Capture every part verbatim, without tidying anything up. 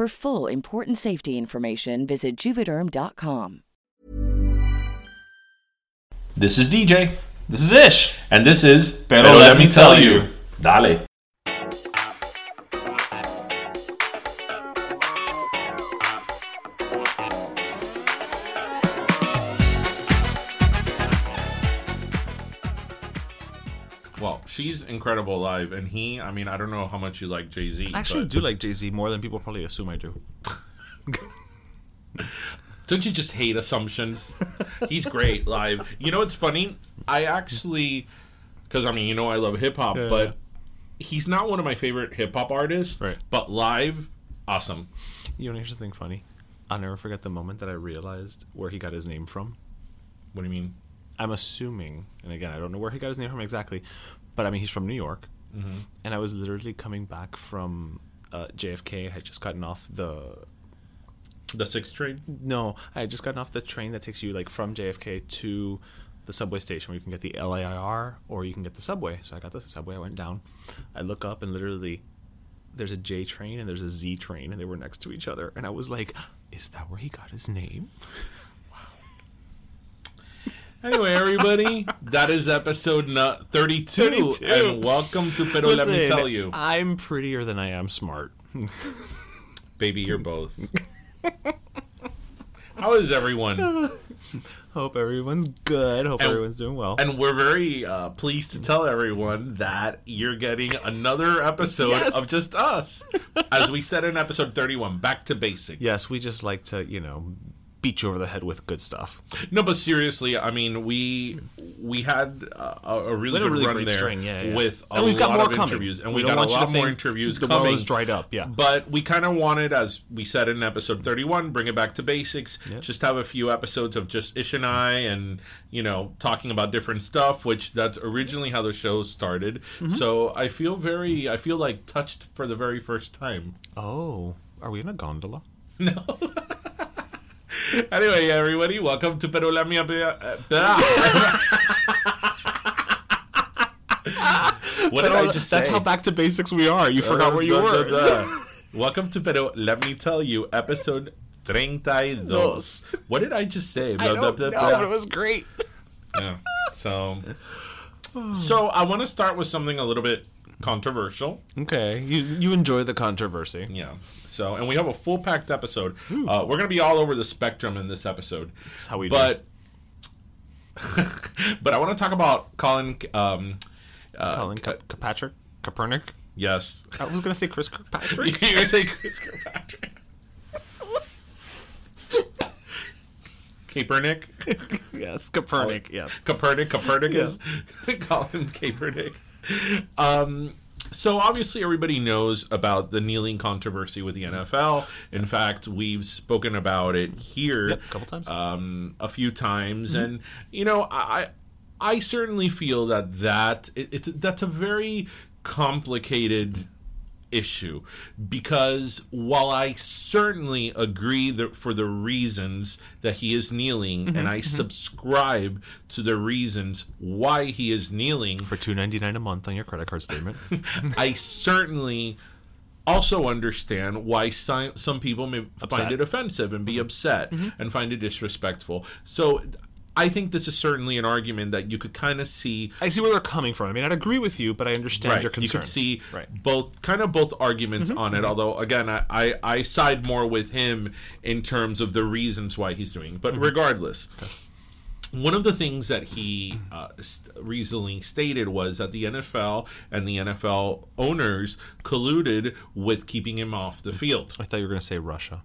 For full, important safety information, visit juvederm dot com. This is D J. This is Ish. And this is Pero, Pero Let Me Tell You. Dale. She's incredible live, and he, I mean, I don't know how much you like Jay-Z. I actually do like Jay-Z more than people probably assume I do. Don't you just hate assumptions? He's great live. You know what's funny? I actually, because, I mean, you know I love hip-hop, yeah, but he's not one of my favorite hip-hop artists, right, but live, awesome. You want to hear something funny? I'll never forget the moment that I realized where he got his name from. What do you mean? I'm assuming, and again, I don't know where he got his name from exactly, but, I mean, he's from New York, mm-hmm. and I was literally coming back from uh, J F K. I had just gotten off the... The sixth train? No, I had just gotten off the train that takes you, like, from J F K to the subway station, where you can get the L A I R or you can get the subway. So I got the subway. I went down. I look up, and literally, there's a J train and there's a Z train, and they were next to each other. And I was like, is that where he got his name? Anyway, everybody, that is episode thirty-two, thirty-two, and welcome to Pero Listen, Let Me Tell You. I'm prettier than I am smart. Baby, you're both. How is everyone? Hope everyone's good. Hope and, everyone's doing well. And we're very uh, pleased to tell everyone that you're getting another episode yes. of just us. As we said in episode thirty-one, back to basics. Yes, we just like to, you know... beat you over the head with good stuff. No, but seriously, I mean, we we had a, a really good really run there string, yeah, yeah. with a lot of interviews. And we got a lot more interviews coming. The well is dried up, yeah. But we kind of wanted, as we said in episode thirty-one, bring it back to basics, yeah. just have a few episodes of just Ish and I and, you know, talking about different stuff, which that's originally how the show started. Mm-hmm. So I feel very, I feel like touched for the very first time. Oh, are we in a gondola? No. Anyway, everybody, welcome to Pero La Mia... What did I just that's say? How back to basics we are. You forgot uh, where you da, were. Da, da. Welcome to Pero Let Me Tell You, episode thirty-two. Dos. What did I just say? I don't know, but it was great. Yeah, so, so I want to start with something a little bit controversial. Okay, you you enjoy the controversy. Yeah. So, and we have a full packed episode. Uh, we're going to be all over the spectrum in this episode. That's how we but, do. But I want to talk about Colin um, uh, Colin Ka- Kaepernick. Kaepernick? Yes. I was going to say Chris Kirkpatrick. You were going to say Chris Kirkpatrick. Kaepernick. Yes, Kaepernick, oh, yes. Kaepernick, Copernicus. Yeah. Call him Kaepernick. Um, so obviously everybody knows about the kneeling controversy with the N F L. In fact, we've spoken about it here. Yep, a couple times. Um, a few times. Mm-hmm. And, you know, I I certainly feel that, that it, it's that's a very complicated issue, because while I certainly agree that for the reasons that he is kneeling, mm-hmm, and I mm-hmm. subscribe to the reasons why he is kneeling for two dollars and ninety-nine cents a month on your credit card statement, I certainly also understand why si- some people may upset. find it offensive and be mm-hmm. upset mm-hmm. and find it disrespectful. So I think this is certainly an argument that you could kind of see. I see where they're coming from. I mean, I'd agree with you, but I understand right. your concerns. You could see right. both, kind of both arguments mm-hmm. on it, mm-hmm. although, again, I, I, I side more with him in terms of the reasons why he's doing it. But mm-hmm. regardless, okay. one of the things that he uh, st- recently stated was that the N F L and the N F L owners colluded with keeping him off the field. I thought you were going to say Russia.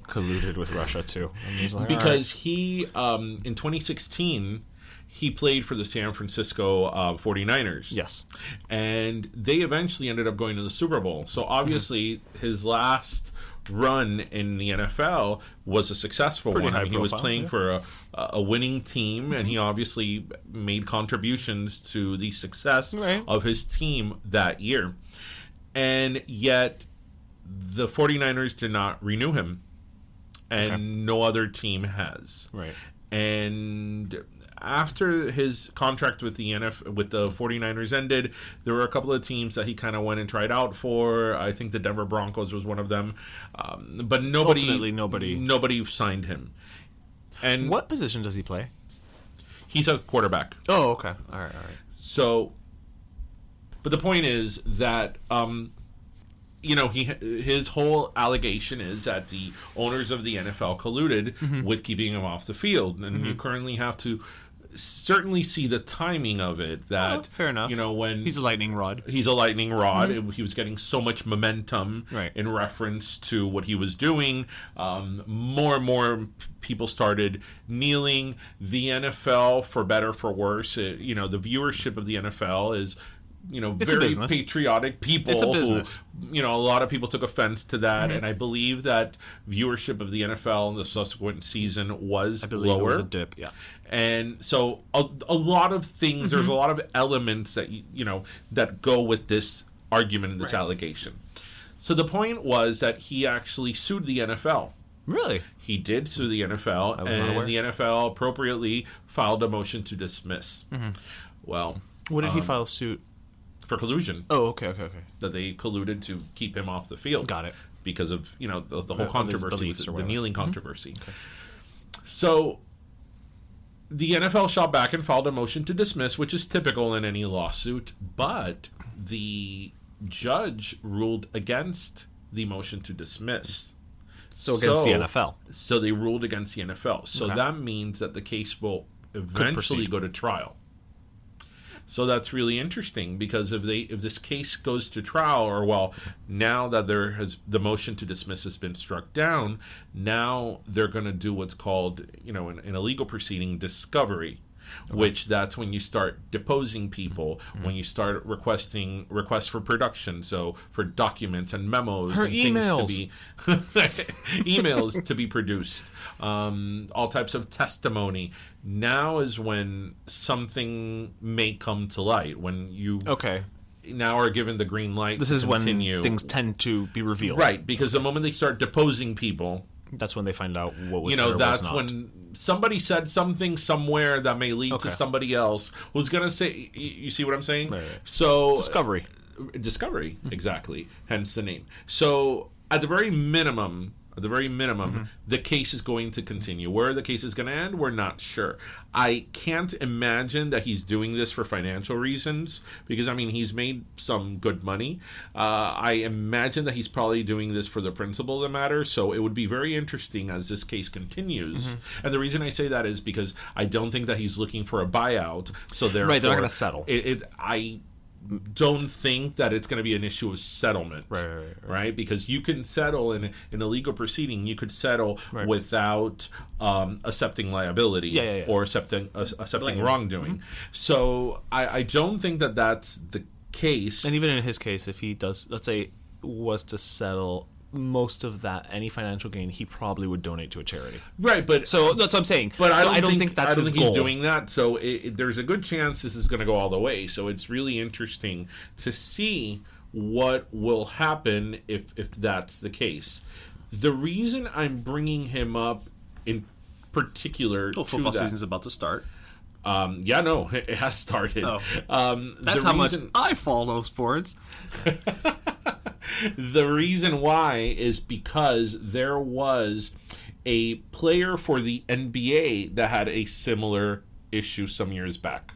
Colluded with Russia too, and he's like, because right. he um, in twenty sixteen he played for the San Francisco uh, forty-niners. Yes, and they eventually ended up going to the Super Bowl. So obviously mm-hmm. his last run in the N F L was a successful Pretty one. I mean, he was playing yeah. for a, a winning team, mm-hmm. and he obviously made contributions to the success right. of his team that year. And yet, the forty-niners did not renew him. And okay. no other team has. Right. And after his contract with the N F with the forty-niners ended, there were a couple of teams that he kind of went and tried out for. I think the Denver Broncos was one of them. Um, but nobody, ultimately nobody, nobody signed him. And what position does he play? He's a quarterback. Oh, okay. All right, all right. So, but the point is that, um, you know, he his whole allegation is that the owners of the N F L colluded mm-hmm. with keeping him off the field. And mm-hmm. you currently have to certainly see the timing of it. That, oh, fair enough. You know, when he's a lightning rod. He's a lightning rod. Mm-hmm. He was getting so much momentum right. in reference to what he was doing. Um, more and more people started kneeling. The N F L, for better, for worse, it, you know, the viewership of the N F L is, you know, it's very patriotic people. It's a business. Who, you know, a lot of people took offense to that, mm-hmm. and I believe that viewership of the N F L in the subsequent season was I believe lower. It was a dip, yeah. And so a, a lot of things, mm-hmm. there's a lot of elements that, you know, that go with this argument and this right. allegation. So the point was that he actually sued the N F L. Really? He did sue the N F L, and the N F L appropriately filed a motion to dismiss. Mm-hmm. Well, what did um, he file suit? For collusion. Oh, okay, okay, okay. That they colluded to keep him off the field. Got it. Because of, you know, the, the whole controversy, the kneeling controversy. Mm-hmm. Okay. So the N F L shot back and filed a motion to dismiss, which is typical in any lawsuit. But the judge ruled against the motion to dismiss. So against so, the N F L. So they ruled against the N F L. So okay. that means that the case will eventually go to trial. So that's really interesting, because if they if this case goes to trial, or well, now that there has the motion to dismiss has been struck down, now they're going to do what's called, you know, in, in a legal proceeding, discovery, okay. which that's when you start deposing people, mm-hmm. when you start requesting requests for production, so for documents and memos Her and emails. things to be emails to be produced, um, all types of testimony. Now is when something may come to light, when you okay. now are given the green light. This is continue. when things tend to be revealed, right? Because the moment they start deposing people, that's when they find out what was. You know, that's was not. when somebody said something somewhere that may lead okay. to somebody else who's going to say. You see what I'm saying? Right, right. So it's discovery, discovery, exactly. Hence the name. So at the very minimum. At the very minimum, mm-hmm. the case is going to continue. Where the case is going to end, we're not sure. I can't imagine that he's doing this for financial reasons, because, I mean, he's made some good money. Uh, I imagine that he's probably doing this for the principle of the matter, so it would be very interesting as this case continues. Mm-hmm. And the reason I say that is because I don't think that he's looking for a buyout, so therefore... Right, they're not going to settle. It, it, I... don't think that it's going to be an issue of settlement, right? Right, right, right. right? Because you can settle in in a legal proceeding. You could settle right. without um, accepting liability yeah, yeah, yeah. or accepting uh, accepting Blame. wrongdoing. Mm-hmm. So I, I don't think that that's the case. And even in his case, if he does, let's say, was to settle most of that, any financial gain, he probably would donate to a charity. Right, but... So, that's what I'm saying. But I don't, so I don't think, think that's I don't his think goal. He's doing that, so it, it, there's a good chance this is going to go all the way. So, it's really interesting to see what will happen if, if that's the case. The reason I'm bringing him up in particular... Oh, football to that, season's about to start. Um, yeah, no, it has started. Oh. Um, that's how reason, much I follow sports. The reason why is because there was a player for the N B A that had a similar issue some years back.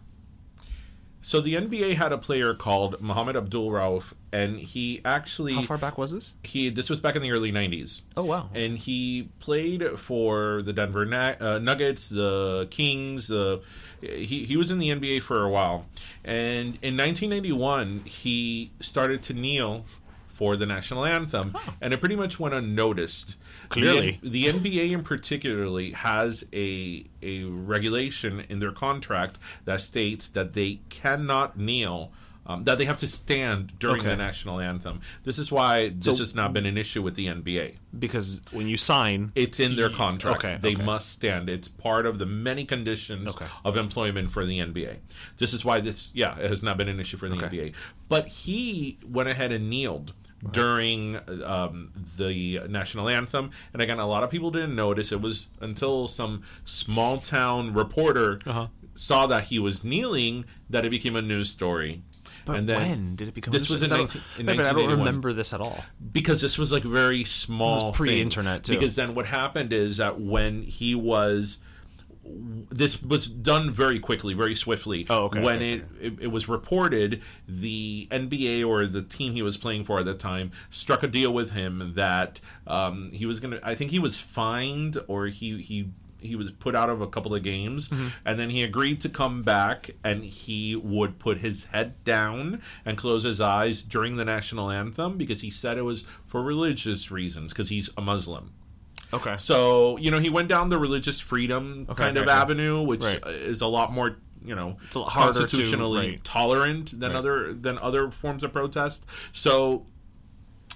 So the N B A had a player called Mohamed Abdul-Rauf, and he actually... How far back was this? He This was back in the early nineties. Oh, wow. And he played for the Denver uh, Nuggets, the Kings, the... He he was in the N B A for a while. And in nineteen ninety-one, he started to kneel for the national anthem. Oh. And it pretty much went unnoticed. Clearly. The, the N B A in particularly has a a regulation in their contract that states that they cannot kneel, um, that they have to stand during okay. the national anthem. This is why this so, has not been an issue with the N B A. Because when you sign... It's in their contract. Okay, they okay. must stand. It's part of the many conditions okay. of employment for the N B A. This is why this, yeah, it has not been an issue for the okay. N B A. But he went ahead and kneeled during um, the national anthem. And again, a lot of people didn't notice. It was until some small-town reporter uh-huh. saw that he was kneeling that it became a news story. But and then when did it become this a news story? I don't remember this at all. Because this was like very small. It was pre-internet, thing. too. Because then what happened is that when he was... This was done very quickly, very swiftly. Oh, okay. When okay, it, okay. it it was reported, the N B A or the team he was playing for at the time struck a deal with him that um, he was going to... I think he was fined or he, he, he was put out of a couple of games. Mm-hmm. And then he agreed to come back and he would put his head down and close his eyes during the national anthem because he said it was for religious reasons because he's a Muslim. Okay. So, you know, he went down the religious freedom okay, kind right, of right. avenue, which right. is a lot more, you know, it's a lot harder constitutionally to, right. tolerant than right. other than other forms of protest. So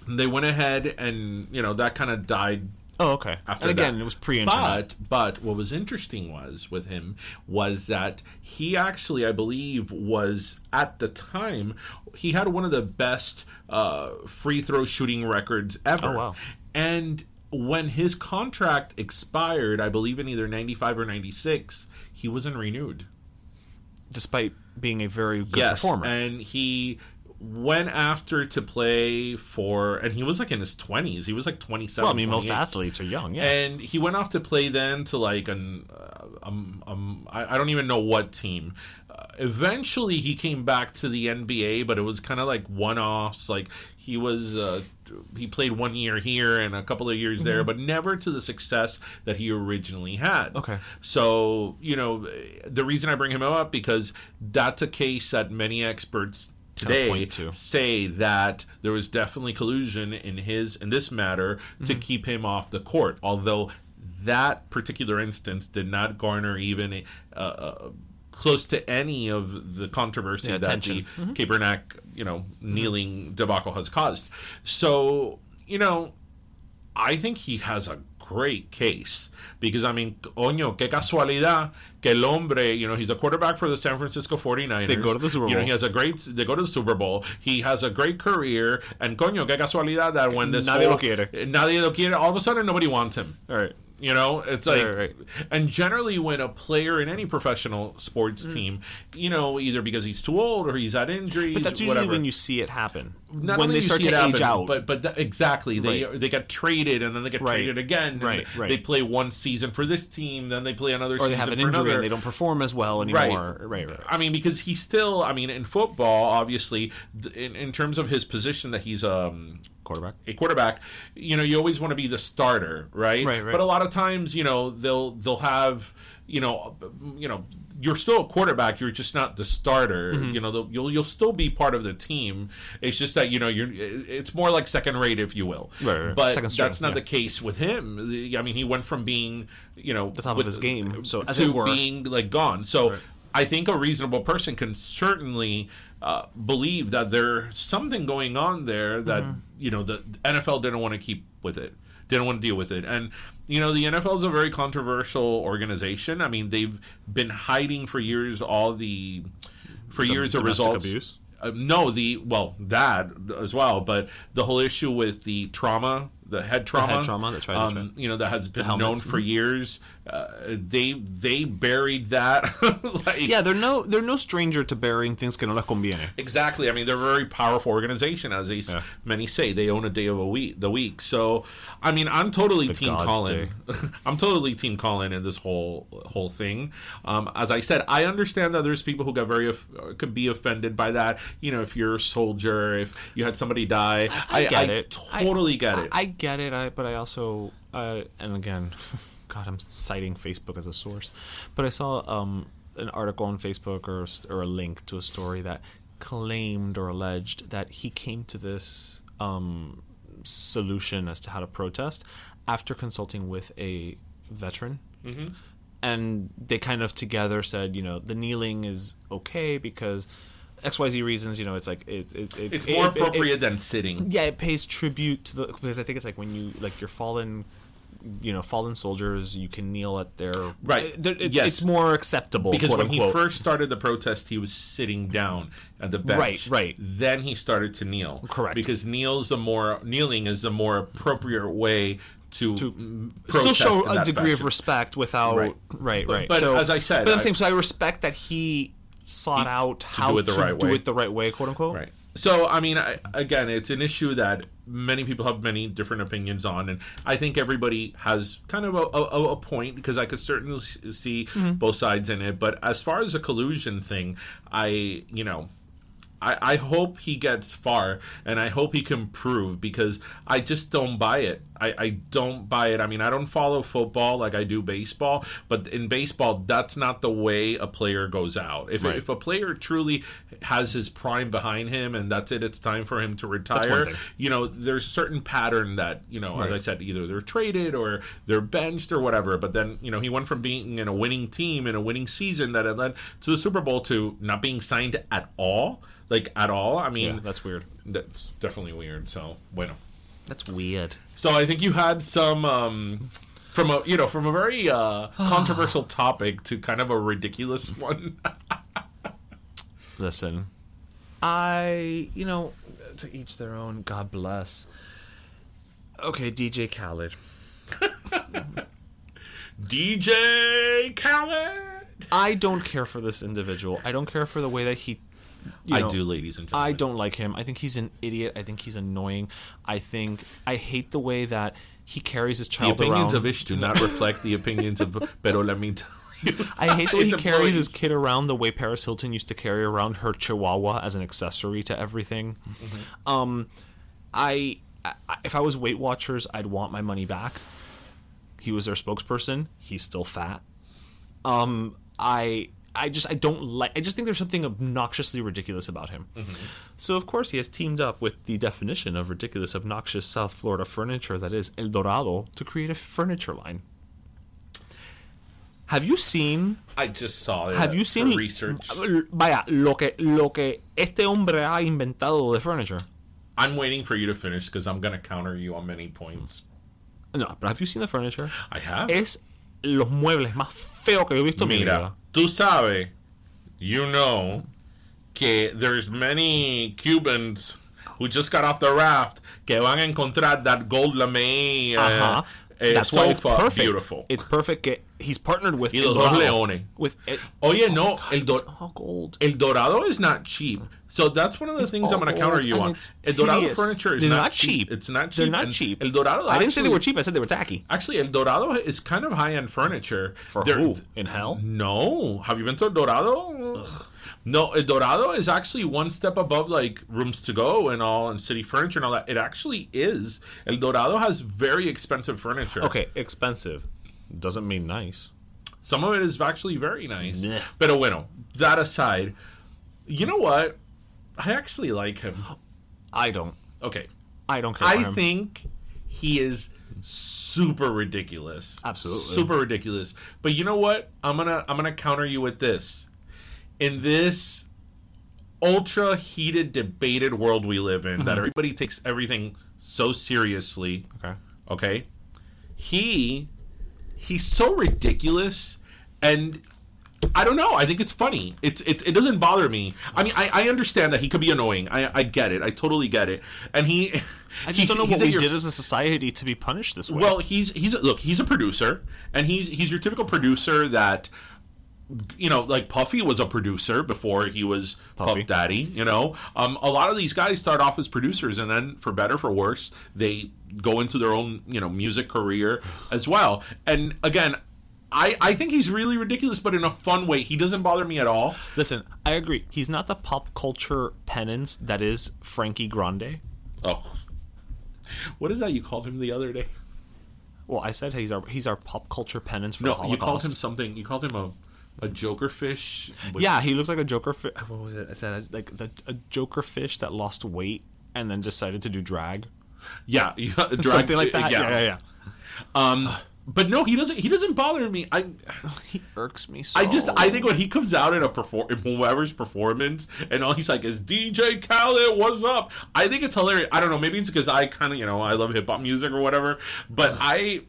they went ahead and, you know, that kind of died. Oh, okay. After and again, that. It was pre-internet. But, but what was interesting was with him was that he actually, I believe, was at the time, he had one of the best uh, free throw shooting records ever. Oh, wow. And... When his contract expired, I believe in either ninety-five or ninety-six, he wasn't renewed. Despite being a very good yes, performer. And he went after to play for... And he was like in his twenties. He was like twenty-seven. Well, I mean, most athletes are young, yeah. And he went off to play then to like an... Um, um, I, I don't even know what team. Uh, eventually, he came back to the N B A, but it was kind of like one-offs. Like, he was... Uh, He played one year here and a couple of years there, mm-hmm. but never to the success that he originally had. Okay. So, you know, the reason I bring him up because that's a case that many experts today to. say that there was definitely collusion in his in this matter mm-hmm. to keep him off the court. Although that particular instance did not garner even a, a, a close to any of the controversy yeah, that the mm-hmm. Kaepernick, you know, kneeling debacle has caused. So, you know, I think he has a great case because, I mean, oño, qué casualidad que el hombre, you know, he's a quarterback for the San Francisco forty-niners. They go to the Super Bowl. You know, he has a great, they go to the Super Bowl. He has a great career. And, coño, qué casualidad that when this Nadie lo quiere. Nadie lo quiere. All of a sudden, nobody wants him. All right. You know, it's like, right, right. and generally when a player in any professional sports mm. team, you know, either because he's too old or he's had injuries, but that's usually whatever. when you see it happen. Not when they start to age happen, out, but but that, exactly they right. they get traded and then they get right. traded again. Right, right. They play one season for this team, then they play another or season they have an for injury another. And they don't perform as well anymore. Right. right, right. I mean, because he's still, I mean, in football, obviously, in, in terms of his position that he's um quarterback, a quarterback, you know, you always want to be the starter, right? Right, right. But a lot of of times, you know, they'll they'll have, you know, you know, you're still a quarterback. You're just not the starter. Mm-hmm. You know, you'll you'll still be part of the team. It's just that, you know, you're. It's more like second rate, if you will. Right, right. But second that's string, not yeah. the case with him. I mean, he went from being, you know, the top with, of his game, so as to it were. being like gone. So right. I think a reasonable person can certainly uh, believe that there's something going on there that mm-hmm. you know the N F L didn't want to keep with it. Didn't want to deal with it. And, you know, the N F L is a very controversial organization. I mean, they've been hiding for years all the, for the years the results. Abuse? Uh, no, the, well, that as well. But the whole issue with the trauma, the head trauma. The head trauma, that's right. That's right. Um, you know, that has been known for years. Uh, they they buried that. like, yeah, they're no they're no stranger to burying things que no les conviene. Exactly. I mean, they're a very powerful organization, as they, yeah. many say. They own a day of a week, the week. So, I mean, I'm totally the Team God's Colin. I'm totally Team Colin in this whole whole thing. Um, as I said, I understand that there's people who got very could be offended by that. You know, if you're a soldier, if you had somebody die, I, I get I, it. Totally I, get it. I, I get it. I, but I also, uh, and again. God, I'm citing Facebook as a source, but I saw um, an article on Facebook or or a link to a story that claimed or alleged that he came to this um, solution as to how to protest after consulting with a veteran, mm-hmm. and they kind of together said, you know, the kneeling is okay because X Y Z reasons, you know, it's like it, it, it, it's it, more it, appropriate it, it, than sitting. Yeah, it pays tribute to the because I think it's like when you like your fallen. You know, fallen soldiers, you can kneel at their... Right. It's, yes. it's more acceptable, because when unquote. he first started the protest, he was sitting down at the bench. Right, right. Then he started to kneel. Correct. Because kneel's the more, kneeling is the more appropriate way to, to still show a degree fashion. of respect without... Right, right. right. But, but so, as I said... But I'm I, saying, so I respect that he sought he, out to how do it the to right do way. it the right way, quote unquote. Right. So, I mean, I, again, it's an issue that many people have many different opinions on, and I think everybody has kind of a, a, a point, because I could certainly see mm-hmm. both sides in it. But as far as the collusion thing, I, you know, I, I hope he gets far, and I hope he can prove, because I just don't buy it. I, I don't buy it. I mean, I don't follow football like I do baseball, but in baseball, that's not the way a player goes out. If right. if a player truly has his prime behind him and that's it, it's time for him to retire, you know, there's a certain pattern that, you know, right. as I said, either they're traded or they're benched or whatever. But then, you know, he went from being in a winning team in a winning season that had led to the Super Bowl to not being signed at all. Like, at all. I mean, yeah, that's weird. That's definitely weird. So, bueno. That's weird. So I think you had some um, from a you know from a very uh, controversial topic to kind of a ridiculous one. Listen, I you know to each their own. God bless. Okay, D J Khaled. D J Khaled. I don't care for this individual. I don't care for the way that he. You know, I do, ladies and gentlemen. I don't like him. I think he's an idiot. I think he's annoying. I think I hate the way that he carries his child around. The opinions around. of Ish do not reflect the opinions of Pero let me tell you. I hate the way he employees. carries his kid around the way Paris Hilton used to carry around her chihuahua as an accessory to everything. Mm-hmm. Um, I, I if I was Weight Watchers, I'd want my money back. He was their spokesperson. He's still fat. Um, I. I just I don't like I just think there's something obnoxiously ridiculous about him. Mm-hmm. So of course he has teamed up with the definition of ridiculous, obnoxious South Florida furniture that is El Dorado to create a furniture line. Have you seen? I just saw it. Have you seen research? Vaya, lo que lo que este hombre ha inventado de furniture. I'm waiting for you to finish because I'm going to counter you on many points. No, but have you seen the furniture? I have. Es los muebles más feos que yo he visto en mi vida. Tú sabes, you know, que there's many Cubans who just got off the raft que van a encontrar that gold lame uh, uh-huh. uh, That's sofa. Why it's perfect. Beautiful. It's perfect que he's partnered with y El Dorado. Leone. With El- Oye, oh no, God, El Dorado. It's all gold. El Dorado is not cheap. So that's one of the it's things I'm going to counter you on. El Dorado hideous. furniture is not, not cheap. cheap. It's not cheap. They're not and cheap. El Dorado actually, I didn't say they were cheap. I said they were tacky. Actually, El Dorado is kind of high-end furniture. For They're, who? In hell? No. Have you been to El Dorado? Ugh. No, El Dorado is actually one step above, like, Rooms to Go and all, and City Furniture and all that. It actually is. El Dorado has very expensive furniture. Okay, expensive. doesn't mean nice. Some of it is actually very nice. Yeah. Pero bueno, that aside, you know what? I actually like him. I don't. Okay. I don't care. I him. think he is super ridiculous. Absolutely. Super ridiculous. But you know what? I'm gonna I'm gonna counter you with this. In this ultra heated, debated world we live in, mm-hmm. that everybody takes everything so seriously. Okay. Okay. He he's so ridiculous, and I don't know. I think it's funny. It's it, it doesn't bother me. I mean, I, I understand that he could be annoying. I, I get it. I totally get it. And he, I just he, don't know what we your, did as a society to be punished this way. Well, he's he's look. He's a producer, and he's he's your typical producer that, you know, like Puffy was a producer before he was Puffy. Puff Daddy. You know, um, a lot of these guys start off as producers, and then for better for worse, they go into their own, you know, music career as well. And again. I, I think he's really ridiculous, but in a fun way. He doesn't bother me at all. Listen, I agree. He's not the pop culture penance that is Frankie Grande. Oh. What is that you called him the other day? Well, I said he's our he's our pop culture penance for no, the Holocaust. No, you called him something. You called him a, a joker fish. Which... Yeah, he looks like a joker fish. What was it? I said like the, a joker fish that lost weight and then decided to do drag. Yeah. yeah drag, something like that. Yeah, yeah, yeah. yeah. Um... But no, he doesn't. He doesn't bother me. I he irks me. So I just I think when he comes out in a perform, whoever's performance, and all he's like is D J Khaled, what's up? I think it's hilarious. I don't know. Maybe it's because I kind of you know I love hip hop music or whatever. But I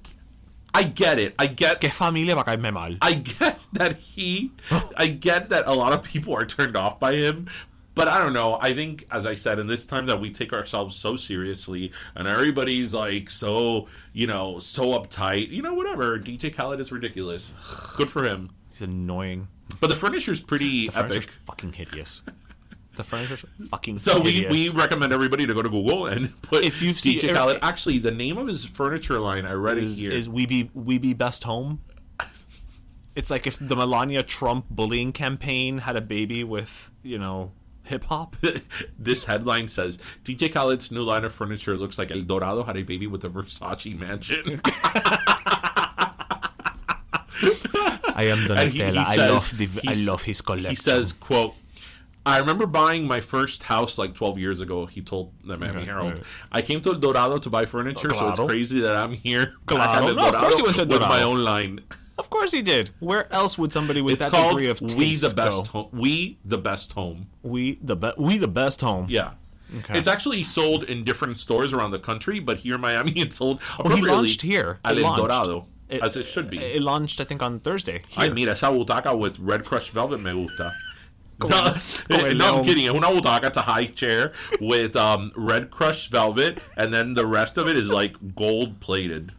I get it. I get. Que familia va caerme mal. I get that he. I get that a lot of people are turned off by him. But I don't know. I think, as I said, in this time that we take ourselves so seriously and everybody's like so, you know, so uptight, you know, whatever. D J Khaled is ridiculous. Good for him. He's annoying. But the furniture's pretty the furniture's epic. Fucking hideous. The furniture's fucking so hideous. So we, we recommend everybody to go to Google and put if you've D J seen, Khaled. It, Actually, the name of his furniture line I read is, it here is We Be We Be Best Home. It's like if the Melania Trump bullying campaign had a baby with, you know. Hip hop. This headline says D J Khaled's new line of furniture looks like El Dorado had a baby with a Versace mansion. I am Donatella. I says, love the. I love his collection. He says, "Quote: I remember buying my first house like twelve years ago." He told the Miami Herald, right, right. "I came to El Dorado to buy furniture, claro. So it's crazy that I'm here." Claro. No, of course he went to El Dorado with my own line. Of course he did. Where else would somebody with it's that called degree of taste We the Best go? Home. We the Best Home. We the be- We the Best Home. Yeah. Okay. It's actually sold in different stores around the country, but here in Miami it's sold appropriately. Oh, he launched here. At El Dorado. It, as it should be. It launched, I think, on Thursday. Ay, mira, esa butaca with red crushed velvet me gusta. Go no, go no I'm kidding. Una butaca, it's a high chair with um, red crushed velvet, and then the rest of it is like gold plated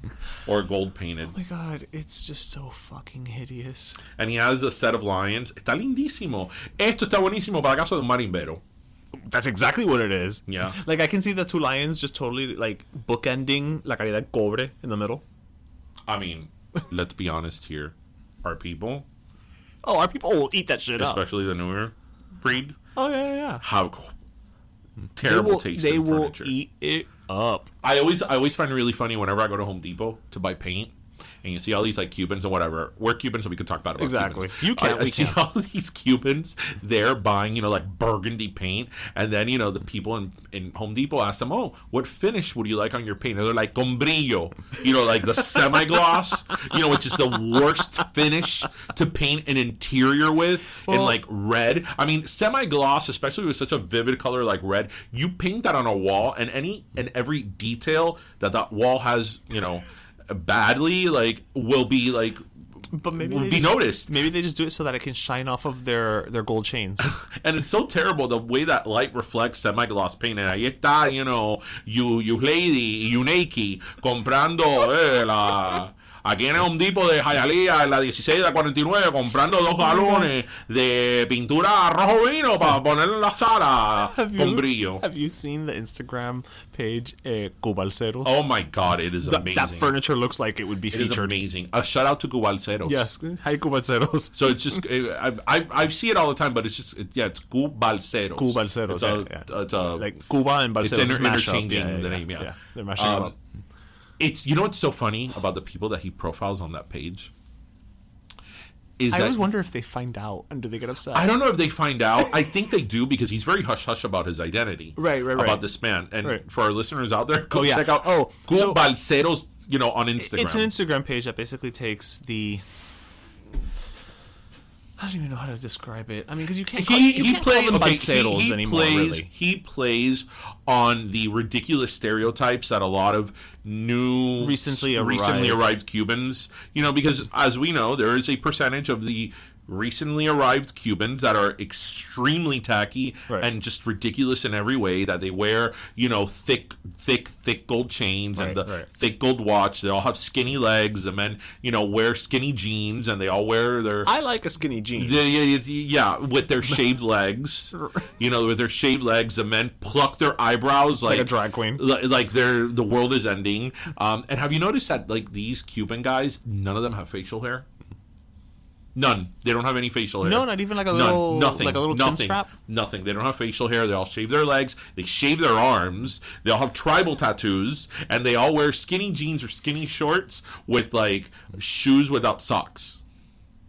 or gold painted. Oh my god, it's just so fucking hideous. And he has a set of lions. Está lindísimo. Esto está buenísimo para casa de un marimbero. That's exactly what it is. Yeah. Like I can see the two lions just totally like bookending La Caridad Cobre in the middle. I mean, let's be honest here. Our people. Oh, our people will eat that shit especially up. Especially the newer breed. Oh, yeah, yeah. How cool. Terrible will, taste in furniture. They will eat it up. I always I always find it really funny whenever I go to Home Depot to buy paint, and you see all these, like, Cubans and whatever. We're Cubans, so we could talk about it. Exactly. Cubans. You can't. I, I see can. all these Cubans there buying, you know, like, burgundy paint, and then, you know, the people in, in Home Depot ask them, oh, what finish would you like on your paint? And they're like, con brillo. You know, like the semi-gloss, you know, which is the worst finish to paint an interior with well, in, like, red. I mean, semi-gloss, especially with such a vivid color like red, you paint that on a wall, and any and every detail that that wall has, you know, badly, like, will be, like, but maybe will be just, noticed. Maybe they just do it so that it can shine off of their, their gold chains. And it's so terrible the way that light reflects semi-gloss paint. And ahí está, you know, you, you lady, you naked, comprando eh, la... Aquí en el Home Depot de Hialeah, en la dieciséis, la cuarenta y nueve, comprando dos galones de pintura rojo vino para ponerlo en la sala have con you, brillo. Have you seen the Instagram page eh, Cubalseros? Oh my god, it is Th- amazing. That furniture looks like it would be it featured. It is amazing. A shout out to Cubalseros. Yes, hi Cubalseros. So it's just, it, I, I I see it all the time, but it's just, it, yeah, it's Cubalseros. Cubalseros, it's yeah, a, yeah. It's a, like Cuba and Balseros. It's inter- interchanging yeah, yeah, the name, yeah. yeah. They're mashing um, up. It's, you know what's so funny about the people that he profiles on that page? Is I that, always wonder if they find out and do they get upset? I don't know if they find out. I think they do because he's very hush-hush about his identity. Right, right, right. About this man. And right. for our listeners out there, go oh, yeah. check out oh, Cubalseros, so, you know, on Instagram. It's an Instagram page that basically takes the... I don't even know how to describe it. I mean, because you can't call, he, you he can't play, call them okay, Balseros he, he anymore, plays, really. He plays on the ridiculous stereotypes that a lot of new, recently arrived. recently arrived Cubans, you know, because as we know, there is a percentage of the recently arrived Cubans that are extremely tacky right. and just ridiculous in every way, that they wear, you know, thick, thick, thick gold chains right, and the right. thick gold watch. They all have skinny legs. The men, you know, wear skinny jeans and they all wear their... I like a skinny jean. Yeah, yeah, yeah, with their shaved legs. You know, with their shaved legs, the men pluck their eyebrows like... Like a drag queen. Like, like they're, the world is ending. Um, and have you noticed that, like, these Cuban guys, none of them have facial hair? None. They don't have any facial hair. No, not even like a None. little, nothing, like a little nothing, chin strap. Nothing. They don't have facial hair. They all shave their legs. They shave their arms. They all have tribal tattoos, and they all wear skinny jeans or skinny shorts with like shoes without socks.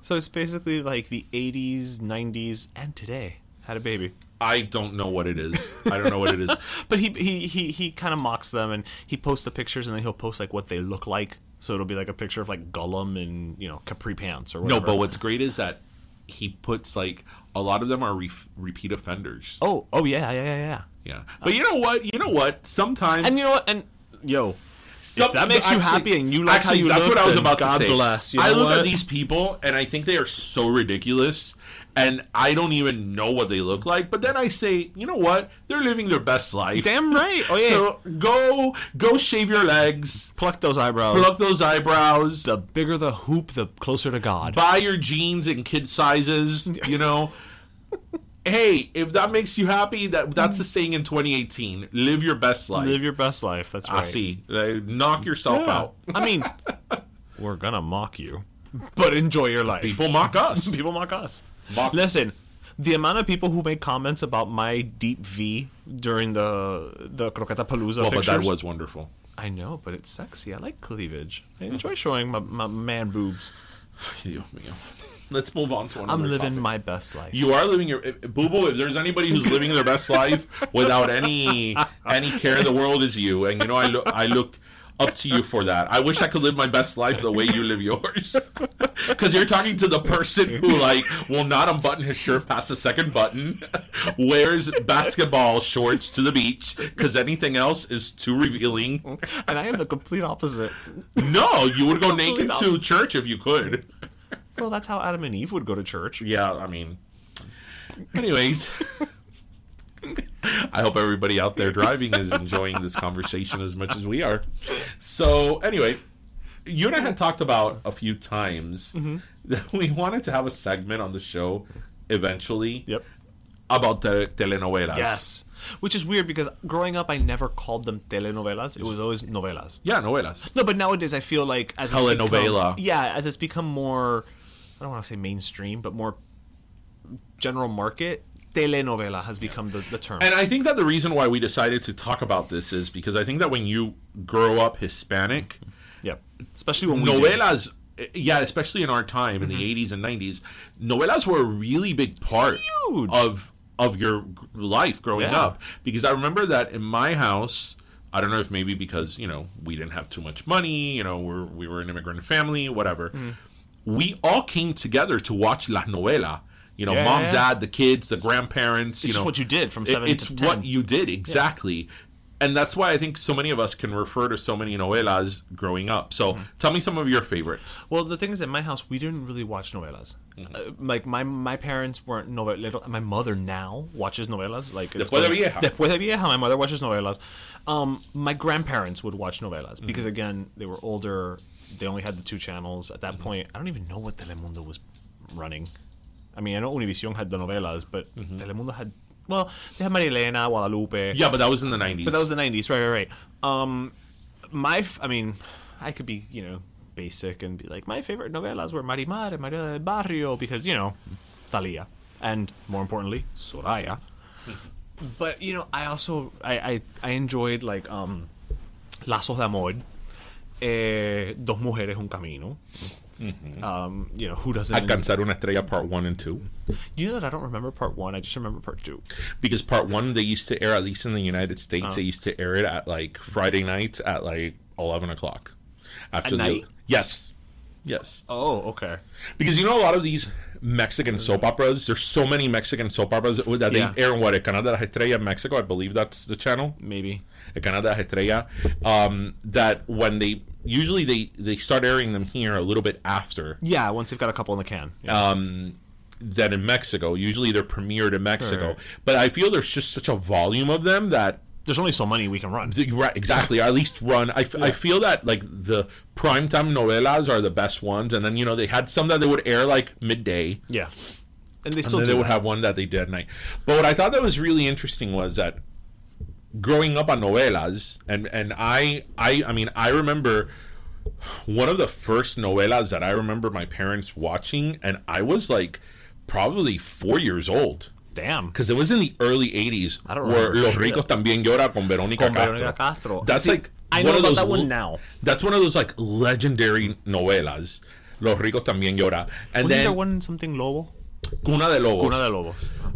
So it's basically like the eighties, nineties, and today had a baby. I don't know what it is. I don't know what it is. But he he he he kind of mocks them, and he posts the pictures, and then he'll post like what they look like. So it'll be like a picture of like Gollum and, you know, capri pants or whatever. No, but what's great is that he puts like a lot of them are re- repeat offenders. Oh, oh yeah, yeah, yeah, yeah. Yeah. But um, you know what? You know what? Sometimes And you know what? And yo, Some, if that makes actually, you happy and you like actually, how you that's look, what I was about God to say. Bless. You know I look what? at these people and I think they are so ridiculous and I don't even know what they look like. But then I say, you know what? They're living their best life. Damn right. Oh yeah. So go go shave your legs. Pluck those eyebrows. Pluck those eyebrows. The bigger the hoop, the closer to God. Buy your jeans in kid sizes, you know. Hey, if that makes you happy, that that's the saying in twenty eighteen. Live your best life. Live your best life. That's right. I see. Knock yourself yeah. out. I mean, we're going to mock you, but enjoy your life. People mock us. People mock us. Mock. Listen, the amount of people who made comments about my deep V during the, the Croqueta Palooza well, pictures. Well, but that was wonderful. I know, but it's sexy. I like cleavage. I enjoy showing my, my man boobs. Yo, yo. Let's move on to another I'm living topic. my best life. You are living your... Bubu, if there's anybody who's living their best life without any any care in the world, is you. And, you know, I, lo- I look up to you for that. I wish I could live my best life the way you live yours. Because you're talking to the person who, like, will not unbutton his shirt past the second button, wears basketball shorts to the beach, because anything else is too revealing. And I am the complete opposite. No, you would go naked opposite. to church if you could. Well, that's how Adam and Eve would go to church. Yeah, I mean... Anyways. I hope everybody out there driving is enjoying this conversation as much as we are. So, anyway, you and I had talked about a few times mm-hmm. that we wanted to have a segment on the show eventually yep. about the telenovelas. Yes. Which is weird because growing up, I never called them telenovelas. It was always novelas. Yeah, novelas. No, but nowadays I feel like... as Telenovela. It's become, yeah, as it's become more... I don't want to say mainstream, but more general market, telenovela has become yeah. the, the term. And I think that the reason why we decided to talk about this is because I think that when you grow up Hispanic, yeah, especially when we novelas, did. yeah, especially in our time mm-hmm. in the eighties and nineties, novelas were a really big part Huge. of of your life growing yeah. up. Because I remember that in my house. I don't know if maybe because you know we didn't have too much money, you know, we're, we were an immigrant family, whatever. Mm. We all came together to watch La Novela. You know, yeah, mom, yeah. dad, the kids, the grandparents. It's you know, just what you did from seven it, to ten. It's what you did, exactly. Yeah. And that's why I think so many of us can refer to so many novelas growing up. So mm-hmm. tell me some of your favorites. Well, the thing is, in my house, we didn't really watch novelas. Mm-hmm. Uh, like, my, my parents weren't novelas. My mother now watches novelas. Like Después called, de vieja. Después de vieja, my mother watches novelas. Um, my grandparents would watch novelas mm-hmm. because, again, they were older. They only had the two channels at that mm-hmm. point. I don't even know what Telemundo was running. I mean, I know Univision had the novelas, but mm-hmm. Telemundo had, well, they had Maria Elena, Guadalupe. Yeah, but that was in the nineties. But that was the nineties, right, right, right. Um, my, I mean, I could be, you know, basic and be like, my favorite novelas were Marimar and María del Barrio because, you know, Thalia. And more importantly, Soraya. Mm-hmm. But, you know, I also, I, I, I enjoyed, like, um, Lazos de Amor. eh, Dos mujeres, un camino. Mm-hmm. Um, you know, who doesn't Alcanzar una estrella part one and two. You know that I don't remember part one. I just remember part two. Because part one, they used to air, at least in the United States, uh-huh. they used to air it at like Friday nights at like eleven o'clock. After at the, night? Yes. Yes. Oh, okay. Because you know a lot of these Mexican soap operas, there's so many Mexican soap operas that yeah. they air in what, El Canal de las Estrellas, Mexico, I believe that's the channel. Maybe. El Canal de las Estrellas. Um, that when they, usually they, they start airing them here a little bit after. Yeah, once they've got a couple in the can. Yeah. Um, then in Mexico, usually they're premiered in Mexico. Sure. But I feel there's just such a volume of them that there's only so many we can run. Right, exactly. Or at least run. I, f- yeah. I feel that like the primetime novelas are the best ones. And then, you know, they had some that they would air like midday. Yeah. And they still and do. They would have one that they did at night. But what I thought that was really interesting was that growing up on novelas, and, and I, I, I mean, I remember one of the first novelas that I remember my parents watching, and I was like probably four years old. Damn. Because it was in the early eighties. I don't remember. Where Los Ricos También Lloran con Verónica con Castro. Verónica Castro. That's See, like I one know of those, that one now. That's one of those like legendary novelas. Los Ricos También Lloran. And Wasn't then there one something Lobo? Cuna de Lobos. Cuna de Lobos.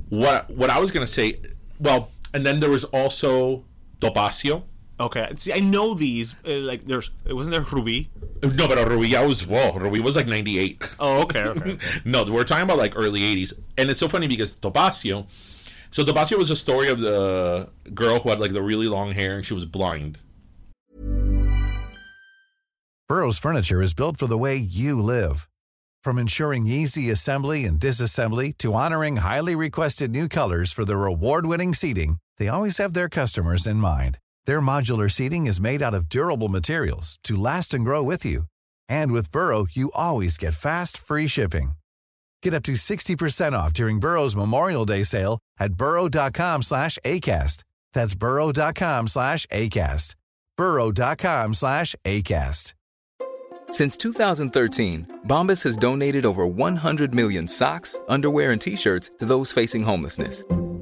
What what I was gonna say, well, and then there was also Topacio. Okay. See, I know these. Uh, like, there's wasn't there Ruby? No, but Ruby, I was whoa. Ruby was like ninety-eight. Oh, okay. okay, okay. No, we're talking about like early eighties, and it's so funny because Topacio. So Topacio was a story of the girl who had like the really long hair and she was blind. Burrow's furniture is built for the way you live, from ensuring easy assembly and disassembly to honoring highly requested new colors for their award-winning seating. They always have their customers in mind. Their modular seating is made out of durable materials to last and grow with you. And with Burrow, you always get fast, free shipping. Get up to sixty percent off during Burrow's Memorial Day sale at burrow.com slash ACAST. That's burrow.com slash ACAST. burrow.com slash ACAST. Since two thousand thirteen, Bombas has donated over one hundred million socks, underwear, and T-shirts to those facing homelessness.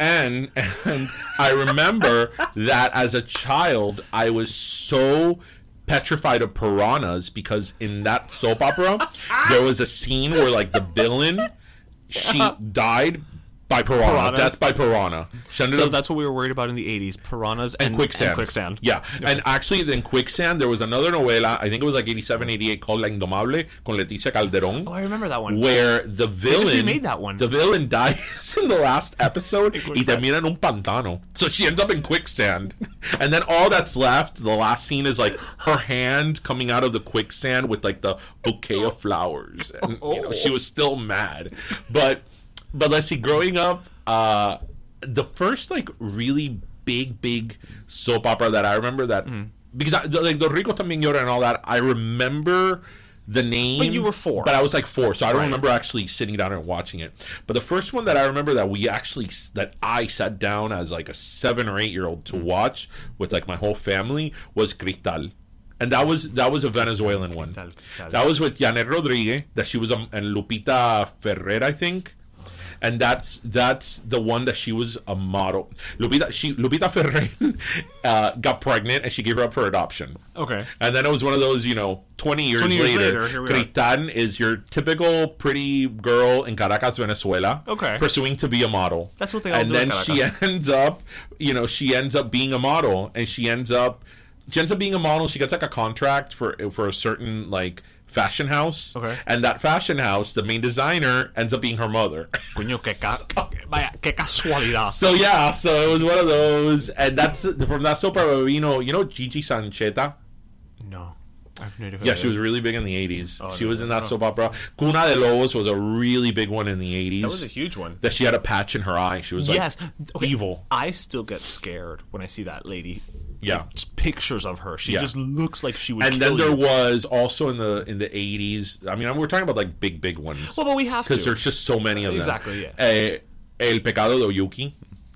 And, and I remember that as a child, I was so petrified of piranhas because in that soap opera, there was a scene where, like, the villain, she died by piranha. Piranhas. Death by piranha. So up, that's what we were worried about in the eighties, piranhas and, and, quicksand. and quicksand. Yeah. yeah. And actually, in Quicksand, there was another novela, I think it was like eighty-seven, eighty-eight, called La Indomable, con Leticia Calderón. Oh, I remember that one. Where the villain made that one. The villain dies in the last episode. Y termina en un pantano. So she ends up in quicksand. And then all that's left, the last scene is like her hand coming out of the quicksand with like the bouquet of flowers. And oh. you know, she was still mad. But... But let's see, growing up, uh, the first, like, really big, big soap opera that I remember that... Mm. Because, I, like, Los Ricos También Lloran and all that, I remember the name... But you were four. But I was, like, four, so I don't right. remember actually sitting down and watching it. But the first one that I remember that we actually... That I sat down as, like, a seven- or eight-year-old to watch with, like, my whole family was Cristal. And that was that was a Venezuelan one. Cristal, Cristal. That was with Janet Rodriguez, that she was... Um, and Lupita Ferrer, I think... And that's that's the one that she was a model. Lupita she Lupita Ferrer uh, got pregnant and she gave her up for adoption. Okay. And then it was one of those, you know, twenty years, twenty years later, later Cristal is your typical pretty girl in Caracas, Venezuela. Okay. Pursuing to be a model. That's what they all and do. And then in Caracas. she ends up, you know, she ends up being a model, and she ends up she ends up being a model. She gets like a contract for for a certain like. Fashion house, okay. And that fashion house, the main designer ends up being her mother. Coño, que ca- vaya, que casualidad. So yeah, so it was one of those, and that's from that soap opera. You know, you know Gigi Sancheta. No, I've heard of her. Yeah, she was really big in the eighties. Oh, she no, was in that no. soap opera. Cuna de Lobos was a really big one in the eighties. That was a huge one. That she had a patch in her eye. She was like yes. okay. evil. I still get scared when I see that lady yeah. like, pictures of her. She yeah. just looks like she would. And kill then there you. was also in the in the eighties. I mean, I mean, we're talking about like big, big ones. Well, but we have to because there's just so many of them. Exactly. Yeah. Uh, El Pecado de Oyuki.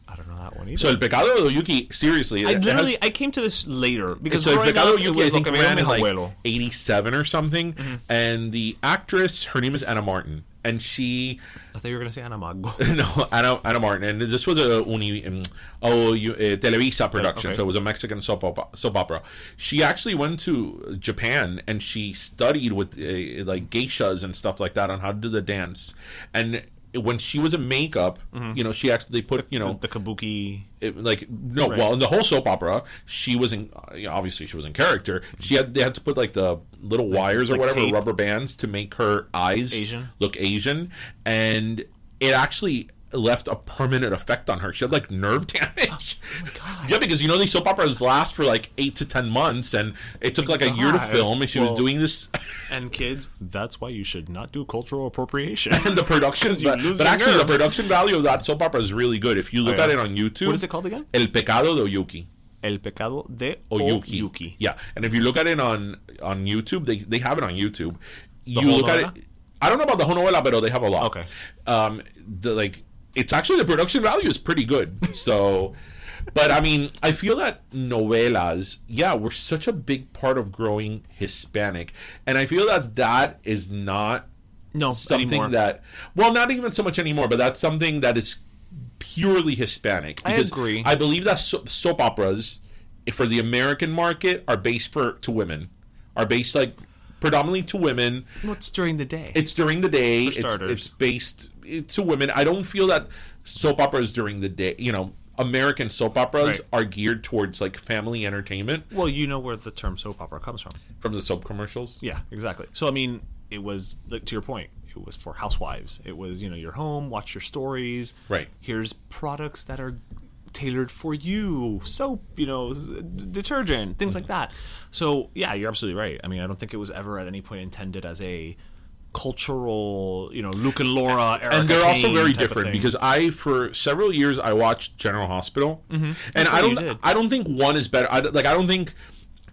I don't know that one either. So El Pecado de Oyuki, seriously, I literally has, I came to this later because so El Pecado de Oyuki I think ran in like eighty-seven or something, mm-hmm. and the actress, her name is Anna Martin. And she... I thought you were going to say Ana Mago. No, Ana, Ana Martin. And this was a uni, um, oh, you, uh, Televisa production. Okay. So it was a Mexican soap opera, soap opera. She actually went to Japan and she studied with uh, like geishas and stuff like that on how to do the dance. And when she was in makeup, mm-hmm. you know, she actually put, you know... The, the kabuki... It, like, no, right. well, in the whole soap opera, she was in... Obviously, she was in character. She had They had to put, like, the little like, wires or like whatever, tape. rubber bands, to make her eyes Asian. look Asian. And it actually left a permanent effect on her. She had, like, nerve damage. Oh, my God. Yeah, because, you know, these soap operas last for, like, eight to ten months, and it took, like, God. a year to film, and she well, was doing this... And kids, that's why you should not do cultural appropriation. And the production... but but actually, nerves. the production value of that soap opera is really good. If you look oh, yeah. at it on YouTube... What is it called again? El Pecado de Oyuki. El Pecado de Oyuki. Oyuki. Yeah, and if you look at it on, on YouTube, they, they have it on YouTube. The you look novela? at it... I don't know about the whole novela, but they have a lot. Okay. Um, the, like... It's actually, the production value is pretty good. So, but I mean, I feel that novelas, yeah, were such a big part of growing Hispanic. And I feel that that is not no, something anymore. that, well, not even so much anymore, but that's something that is purely Hispanic. I agree. I believe that so- soap operas for the American market are based for to women, are based like predominantly to women. Well, it's during the day. It's during the day. For starters. It's, it's based... to women. I don't feel that soap operas during the day, you know, American soap operas right. are geared towards like family entertainment. Well, you know where the term soap opera comes from. From the soap commercials? Yeah, exactly. So, I mean, it was, like, to your point, it was for housewives. It was, you know, your home, watch your stories. Right. Here's products that are tailored for you. Soap, you know, detergent, things mm-hmm. like that. So, yeah, you're absolutely right. I mean, I don't think it was ever at any point intended as a cultural, you know, Luke and Laura, Erica and they're Kane also very different because I, for several years, I watched General Hospital, mm-hmm. and I don't, I don't think one is better. I, like, I don't think,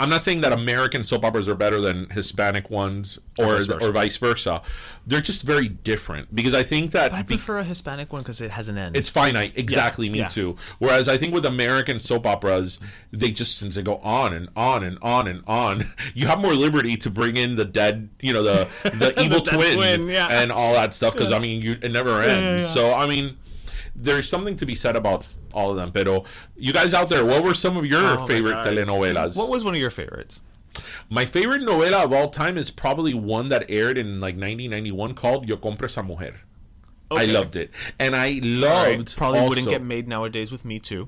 I'm not saying that American soap operas are better than Hispanic ones or or vice versa. Or vice versa. They're just very different because I think that but I prefer a Hispanic one because it has an end. It's finite, exactly. Yeah. Me yeah. too. Whereas I think with American soap operas, they just since they go on and on and on and on, you have more liberty to bring in the dead, you know, the the evil the twin, twin yeah. and all that stuff because yeah. I mean, you, it never ends. Yeah, yeah, yeah. So I mean, there's something to be said about all of them. Pero, you guys out there, what were some of your oh favorite telenovelas? What was one of your favorites? My favorite novela of all time is probably one that aired in like nineteen ninety-one called Yo Compro Esa Mujer. Okay. I loved it. And I loved... Right. Probably also, wouldn't get made nowadays with Me Too.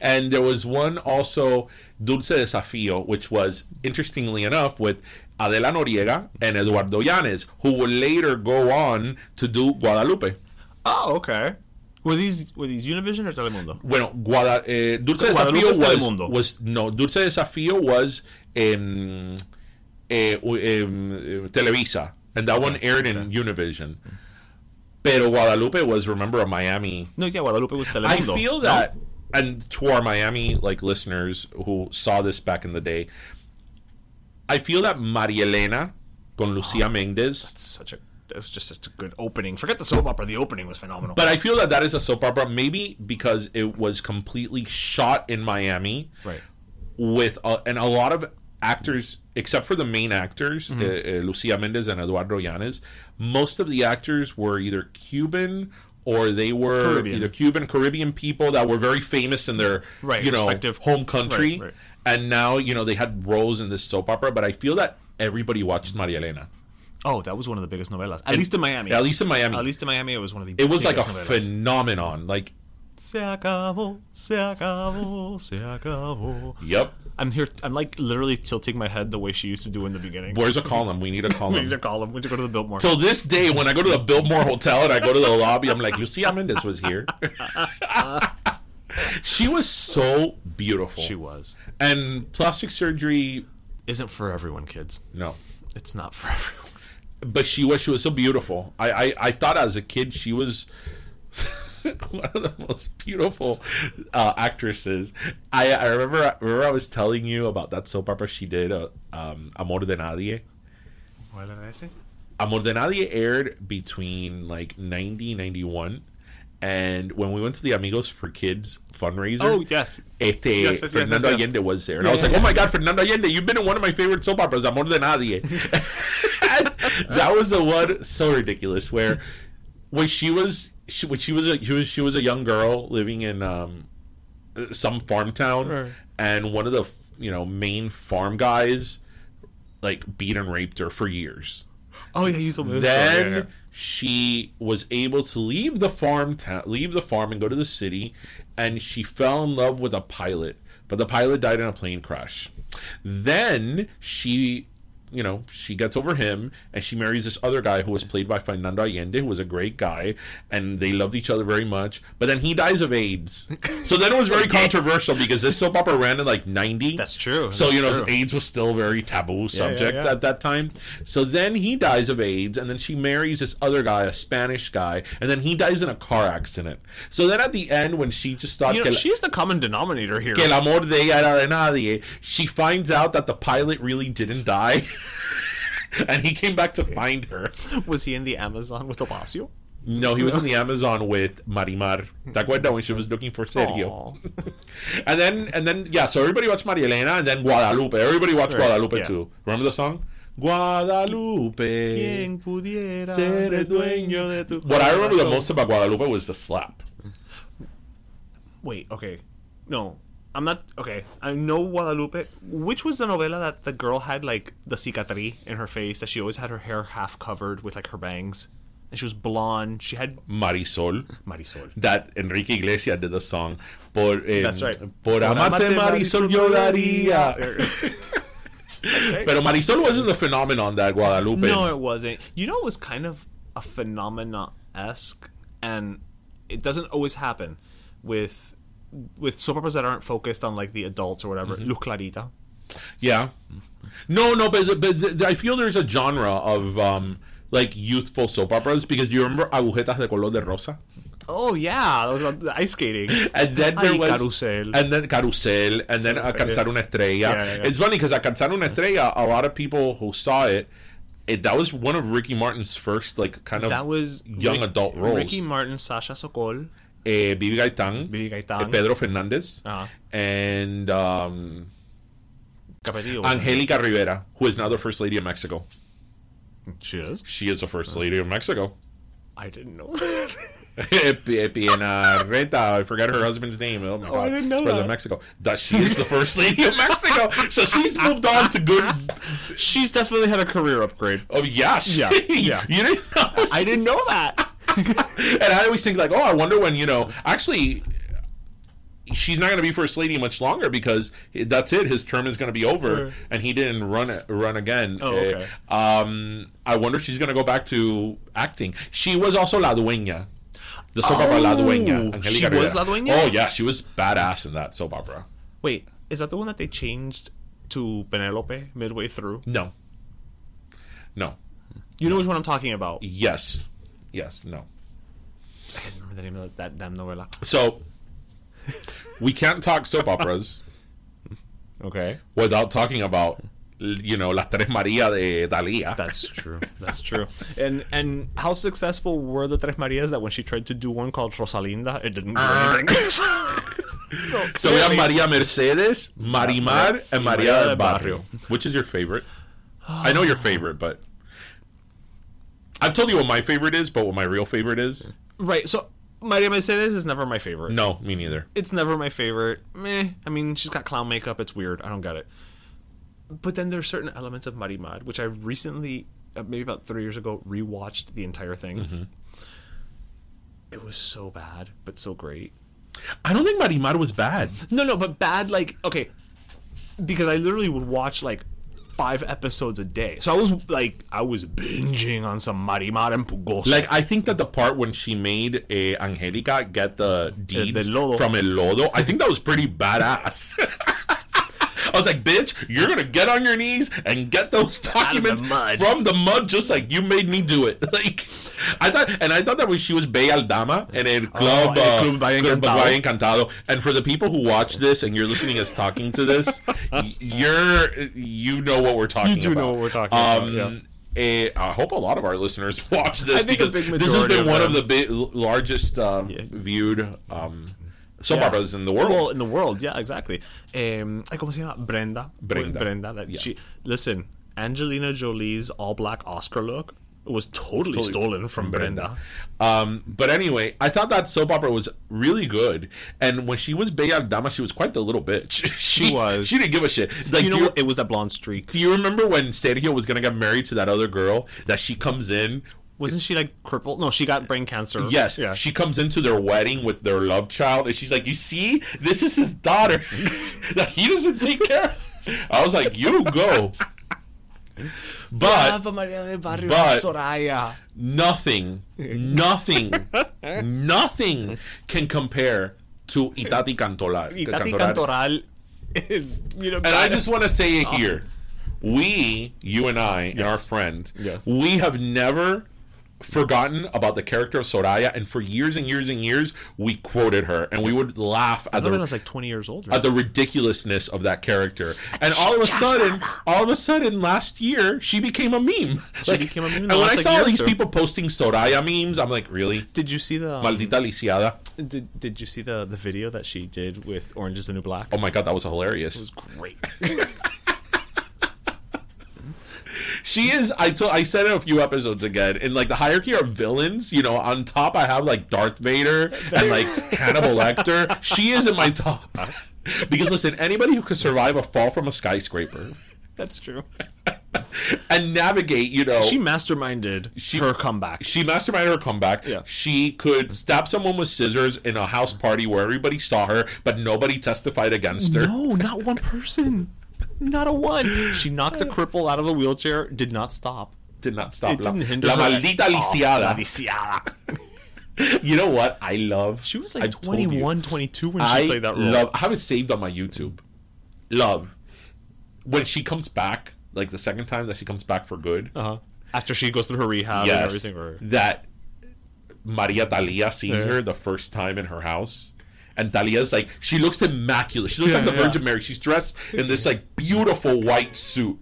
And there was one also, Dulce Desafío, which was, interestingly enough, with Adela Noriega and Eduardo Llanes, who would later go on to do Guadalupe. Oh, okay. Were these were these Univision or Telemundo? Bueno, Guada, eh, Dulce Desafío was, was no Dulce Desafío was um, eh, um, Televisa, and that okay. one aired okay. in Univision. Pero Guadalupe was remember a Miami. No, yeah, Guadalupe was Telemundo. I feel that, no. and to our Miami like listeners who saw this back in the day, I feel that María Elena con Lucía oh, Méndez. That's such a. It was just such a good opening. Forget the soap opera. The opening was phenomenal. But I feel that that is a soap opera, maybe because it was completely shot in Miami. Right. With a, and a lot of actors, except for the main actors, mm-hmm. uh, uh, Lucía Méndez and Eduardo Llanes, most of the actors were either Cuban or they were Caribbean. either Cuban, Caribbean people that were very famous in their right, you know home country. Right, right. And now, you know, they had roles in this soap opera. But I feel that everybody watched María Elena. Oh, that was one of the biggest novelas. At and, least in Miami. At least in Miami. At least in Miami, it was one of the biggest It was biggest like a novelas. phenomenon. Like, se acabó, se acabó, se acabó. Yep. I'm here. I'm like literally tilting my head the way she used to do in the beginning. Where's a column? We need a column. We need a column. We need to go to the Biltmore. So this day, when I go to the Biltmore Hotel and I go to the lobby, I'm like, Lucía Méndez was here. She was so beautiful. She was. And plastic surgery... Isn't for everyone, kids. No. It's not for everyone. But she was she was so beautiful. I, I, I thought as a kid she was one of the most beautiful uh, actresses. I I remember I remember I was telling you about that soap opera she did, uh, um, Amor de Nadie. ¿Cuál era ese? Amor de Nadie aired between like ninety, ninety-one. And when we went to the Amigos for Kids fundraiser, oh yes, este, yes, yes, Fernando yes, yes, Allende yes. was there, and yeah, I was like, "Oh my God, Fernando Allende! You've been in one of my favorite soap operas, Amor de Nadie." That was the one, so ridiculous. Where when she was, she, when she was, a, she was, she was a young girl living in um, some farm town, right, and one of the you know main farm guys like beat and raped her for years. Oh yeah, you told me. Then yeah, yeah. she was able to leave the farm, ta- leave the farm, and go to the city, and she fell in love with a pilot. But the pilot died in a plane crash. Then she, you know, she gets over him, and she marries this other guy who was played by Fernando Allende, who was a great guy, and they loved each other very much. But then he dies of AIDS. So then it was very controversial because this soap opera ran in like ninety. That's true. So, That's you know, true. AIDS was still a very taboo subject yeah, yeah, yeah. at that time. So then he dies of AIDS, and then she marries this other guy, a Spanish guy, and then he dies in a car accident. So then at the end, when she just thought... You know, she's la- the common denominator here. Que el amor de ella era de nadie. She finds out that the pilot really didn't die. And he came back to find her. Was he in the Amazon with Topacio? No, he was in the Amazon with Marimar. ¿Te acuerdas when she was looking for Sergio? and then, and then, yeah, so everybody watched Maria Elena and then Guadalupe. Everybody watched right. Guadalupe yeah. too. Remember the song? Guadalupe. Quien pudiera ser el dueño de tu corazón. What I remember the most about Guadalupe was the slap. Wait, okay. No. I'm not... Okay, I know Guadalupe. Which was the novela that the girl had, like, the cicatriz in her face, that she always had her hair half covered with, like, her bangs? And she was blonde. She had... Marisol. Marisol. That Enrique Iglesias did the song. Por, eh, That's right. Por amarte Marisol, Marisol yo daría... Right. Pero Marisol wasn't the phenomenon that Guadalupe... No, it wasn't. You know, it was kind of a phenomenon-esque, and it doesn't always happen with... with soap operas that aren't focused on like the adults or whatever. Mm-hmm. Luz Clarita. Yeah. No, no, but, but I feel there's a genre of um, like youthful soap operas because you remember Agujetas de Color de Rosa? Oh yeah, that was about the ice skating. And then there Ay, was Carousel. And then Carousel, and then Alcanzar una Estrella. Yeah, yeah, yeah. It's funny because Alcanzar una Estrella, a lot of people who saw it, It, that was one of Ricky Martin's first like kind of that was young Rick, adult roles. Ricky Martin, Sasha Sokol. Eh, Bibi Gaitán, Bibi Gaitán. Eh, Pedro Fernández, uh-huh. and um, Capetillo, Angélica Rivera, who is now the First Lady of Mexico. She is? She is the First Lady of Mexico. I didn't know that. Pienareta, I forgot her husband's name. Oh, my oh, God. I didn't know that. Of Mexico. That she is the First Lady of Mexico. So she's moved on to good... She's definitely had a career upgrade. Oh, yeah. She... Yeah. yeah. You didn't know? I didn't know that. And I always think like, oh, I wonder when, you know, actually she's not going to be First Lady much longer because that's it. His term is going to be over, and he didn't run run again. Oh, okay. Um, I wonder if she's going to go back to acting. She was also La Dueña, the soap oh, opera La Dueña. Angelica she Rivera. was La Dueña? Oh, yeah. She was badass in that soap opera. Wait, is that the one that they changed to Penelope midway through? No. No. You know which one I'm talking about? Yes. Yes, no. I can't remember the name of that damn novella. So, we can't talk soap operas. Okay. Without talking about, you know, Las Tres Marías de Dalia. That's true. That's true. And and how successful were the Tres Marías that when she tried to do one called Rosalinda, it didn't do anything? so, so we have María Mercedes, Marimar, and María del Barrio. Which is your favorite? I know your favorite, but... I've told you what my favorite is, but what my real favorite is. Right, so Maria Mercedes is never my favorite. No, me neither. It's never my favorite. Meh. I mean, she's got clown makeup. It's weird. I don't get it. But then there's certain elements of Marimar, which I recently, maybe about three years ago, rewatched the entire thing. Mm-hmm. It was so bad, but so great. I don't think Marimar was bad. No, no, but bad, like, okay. Because I literally would watch, like, five episodes a day. So I was like, I was binging on some Marimar and Pugoso. Like, I think that the part when she made eh, Angelica get the deeds el, from El Lodo, I think that was pretty badass. I was like, bitch, you're going to get on your knees and get those documents the from the mud just like you made me do it. Like, I thought, and I thought that when she was Bella Dama in el club, oh, uh, el club, Valle club Valle Encantado. And for the people who watch this and you're listening as talking to this, you're, you know what we're talking about. You do about. know what we're talking um, about, yeah. A, I hope a lot of our listeners watch this. I think because a big this has been one of, of the big, largest uh, yeah. viewed um, soap yeah. operas in the world. Well, in the world, yeah, exactly. Um, ¿Cómo se llama? Brenda. Brenda. Brenda. That yeah. she, listen, Angelina Jolie's all-black Oscar look was totally, totally stolen from, from Brenda. Brenda. Um, but anyway, I thought that soap opera was really good. And when she was Bella Dama, she was quite the little bitch. She was. She didn't give a shit. Like, you know, you, it was that blonde streak. Do you remember when Sergio was going to get married to that other girl that she comes in? Wasn't she like crippled? No, she got brain cancer. Yes. Yeah. She comes into their wedding with their love child. And she's like, you see, this is his daughter that he doesn't take care of. I was like, you go. But, María del Barrio but Soraya. nothing, nothing, nothing can compare to Itati Cantoral. Itati Cantoral is, you know. And I just want to say it here: we, you and I, yes. and our friend, yes. we have never forgotten about the character of Soraya, and for years and years and years, we quoted her, and we would laugh at the, I was like twenty years old, right? at the ridiculousness of that character. And all of a sudden, all of a sudden, last year, she became a meme. She like, became a meme. And when I saw all these people posting Soraya memes, I'm like, really? Did you see the um, Maldita Lisiada? Did Did you see the the video that she did with Orange Is the New Black? Oh my god, that was hilarious. It was great. She is, I told, I said it a few episodes again, in like the hierarchy of villains, you know, on top I have like Darth Vader and like Hannibal Lecter. She is in my top. Because listen, anybody who can survive a fall from a skyscraper. That's true. And navigate, you know. She masterminded she, her comeback. She masterminded her comeback. Yeah. She could stab someone with scissors in a house party where everybody saw her, but nobody testified against her. No, not one person. Not a one. She knocked the cripple out of a wheelchair. Did not stop. Did not stop. It la, didn't hinder la her. Maldita lisiada. Oh, la lisiada. You know what? I love. She was like I twenty-one, twenty-two when I she played that role. Love, I have it saved on my YouTube. Love. When she comes back, like the second time that she comes back for good. Uh-huh. After she goes through her rehab yes, and everything. Or... That Maria Thalia sees yeah. her the first time in her house. And Dalia's like, she looks immaculate. She looks yeah, like the yeah. Virgin Mary. She's dressed in this like beautiful white suit.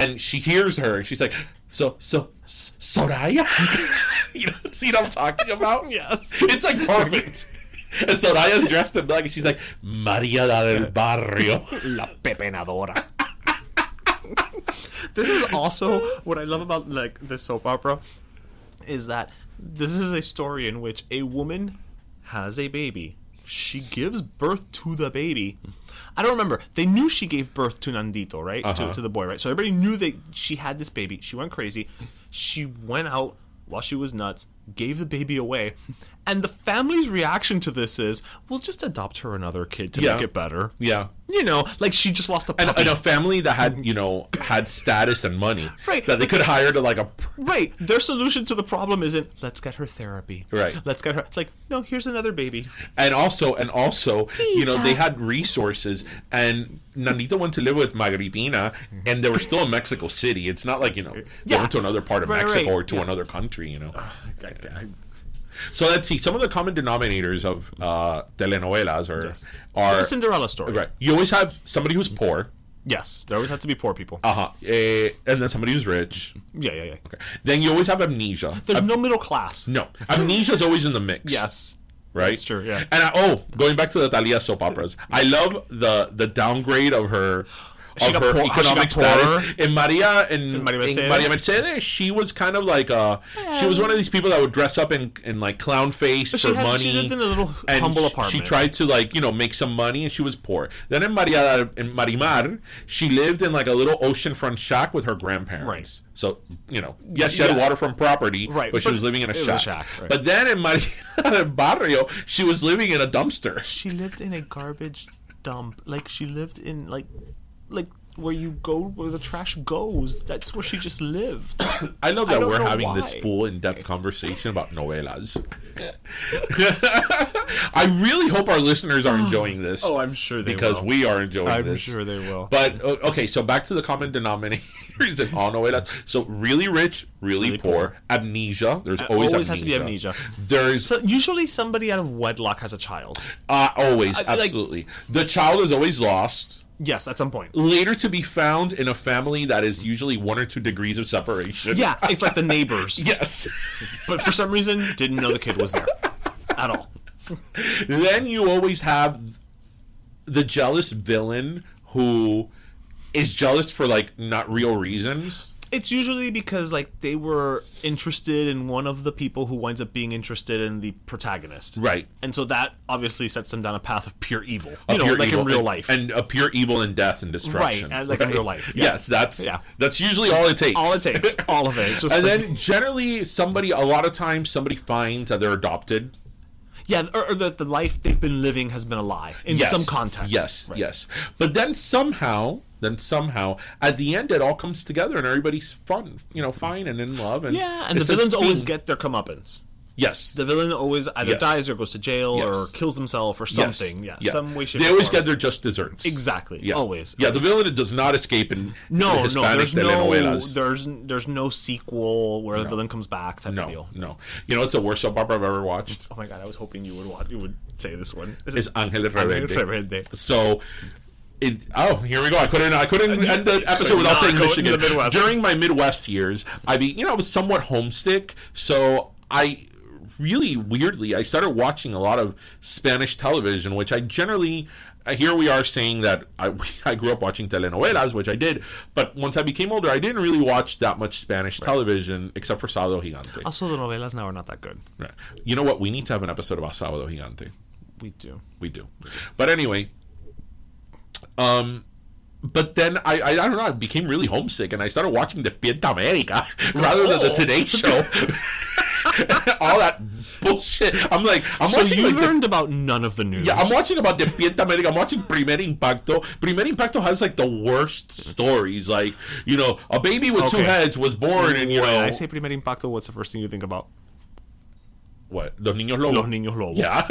And she hears her and she's like, so, so, Soraya? You know, see what I'm talking about? Yes. It's like perfect. And Soraya's dressed in black and she's like, María del Barrio, la pepenadora. This is also what I love about like this soap opera is that this is a story in which a woman has a baby. She gives birth to the baby. I don't remember. They knew she gave birth to Nandito, right? Uh-huh. To, to the boy, right? So everybody knew that she had this baby. She went crazy. She went out while she was nuts, gave the baby away. And the family's reaction to this is, we'll just adopt her another kid to yeah. make it better. Yeah. You know, like she just lost a puppy. And, and a family that had, you know, had status and money. Right. That they could hire to like a... Right. Their solution to the problem isn't, let's get her therapy. Right. Let's get her... It's like, no, here's another baby. And also, and also, Tita. You know, they had resources. And Nandito went to live with Magripina, and they were still in Mexico City. It's not like, you know, they yeah. went to another part of right, Mexico right. or to yeah. another country, you know. Oh, I, I, so let's see. Some of the common denominators of uh, telenovelas are, yes. are... It's a Cinderella story. Right. You always have somebody who's poor. Yes. There always has to be poor people. Uh-huh. Uh, and then somebody who's rich. Yeah, yeah, yeah. Okay. Then you always have amnesia. There's Am- no middle class. No. Amnesia's always in the mix. Yes. Right? That's true, yeah. And, I, oh, going back to the Thalia soap operas, I love the, the downgrade of her... She got her poor, economic status. In Maria, in, in Maria Mercedes. Maria Mercedes, she was kind of like a, yeah. she was one of these people that would dress up in, in like clown face but for she had, money. She lived in a little and humble apartment. She tried to like you know make some money, and she was poor. Then in Maria, in Marimar, she lived in like a little oceanfront shack with her grandparents. Right. So you know, yes, she yeah. had water from property, right. but she but was living in a shack. A shack right. But then in Maria del Barrio, she was living in a dumpster. She lived in a garbage dump, like she lived in like. Like where you go, where the trash goes. That's where she just lived. I love that I we're having why. this full, in-depth conversation about novelas. I really hope our listeners are enjoying this. Oh, I'm sure they because will. Because we are enjoying I'm this. I'm sure they will. But, okay, so back to the common denominators in all novelas. So, really rich, really, really poor. poor. Amnesia. There's uh, always, always amnesia. Always has to be amnesia. There's so usually somebody out of wedlock has a child. Uh, always, uh, absolutely. Like, the child is always lost. Yes, at some point. Later to be found in a family that is usually one or two degrees of separation. Yeah, it's like the neighbors. Yes. But for some reason, didn't know the kid was there at all. Then you always have the jealous villain who is jealous for, like, not real reasons. It's usually because, like, they were interested in one of the people who winds up being interested in the protagonist. Right. And so that obviously sets them down a path of pure evil. You a know, like in real and, life. And a pure evil and death and destruction. Right, and like right? in real life. Yeah. Yes, that's yeah. that's usually all it takes. All it takes. All of it. Just and like... then generally somebody, a lot of times, somebody finds that they're adopted. Yeah, or, or that the life they've been living has been a lie in yes. some context. Yes, right. yes. But then somehow... Then somehow, at the end, it all comes together and everybody's fun, you know, fine and in love. And yeah, and the villains always get their comeuppance. Yes. The villain always either yes. dies or goes to jail yes. or kills himself or something. Yes. Yeah, yeah, some way, shape, or form. They always get their just desserts. Exactly. Yeah. Always. Yeah, always. The villain does not escape in no, the no, there's telenovelas. No, there's, there's no sequel where no. the villain comes back type no, of deal. No, you know, it's the worst soap opera I've ever watched. Oh, my God, I was hoping you would watch, you would say this one. Is it's Angel Rebelde. Rebelde. So... It, oh, here we go. I couldn't I couldn't end the episode without saying Michigan. During my Midwest years, I be you know, I was somewhat homesick, so I really weirdly I started watching a lot of Spanish television, which I generally here we are saying that I I grew up watching telenovelas, which I did, but once I became older, I didn't really watch that much Spanish right. television except for Sábado Gigante. Also, the novelas now are not that good. Right. You know what? We need to have an episode about Sábado Gigante. We do. We do. But anyway, Um, but then I, I I don't know, I became really homesick and I started watching Despierta América rather oh. than the Today Show. All that bullshit. I'm like, I'm so watching. So you like learned the, about none of the news. Yeah, I'm watching about Despierta América. I'm watching Primer Impacto. Primer Impacto has like the worst stories. Like, you know, a baby with okay. two heads was born, and you when know. I say Primer Impacto, what's the first thing you think about? What? Los Niños Lobos. Los Niños Lobos. Yeah.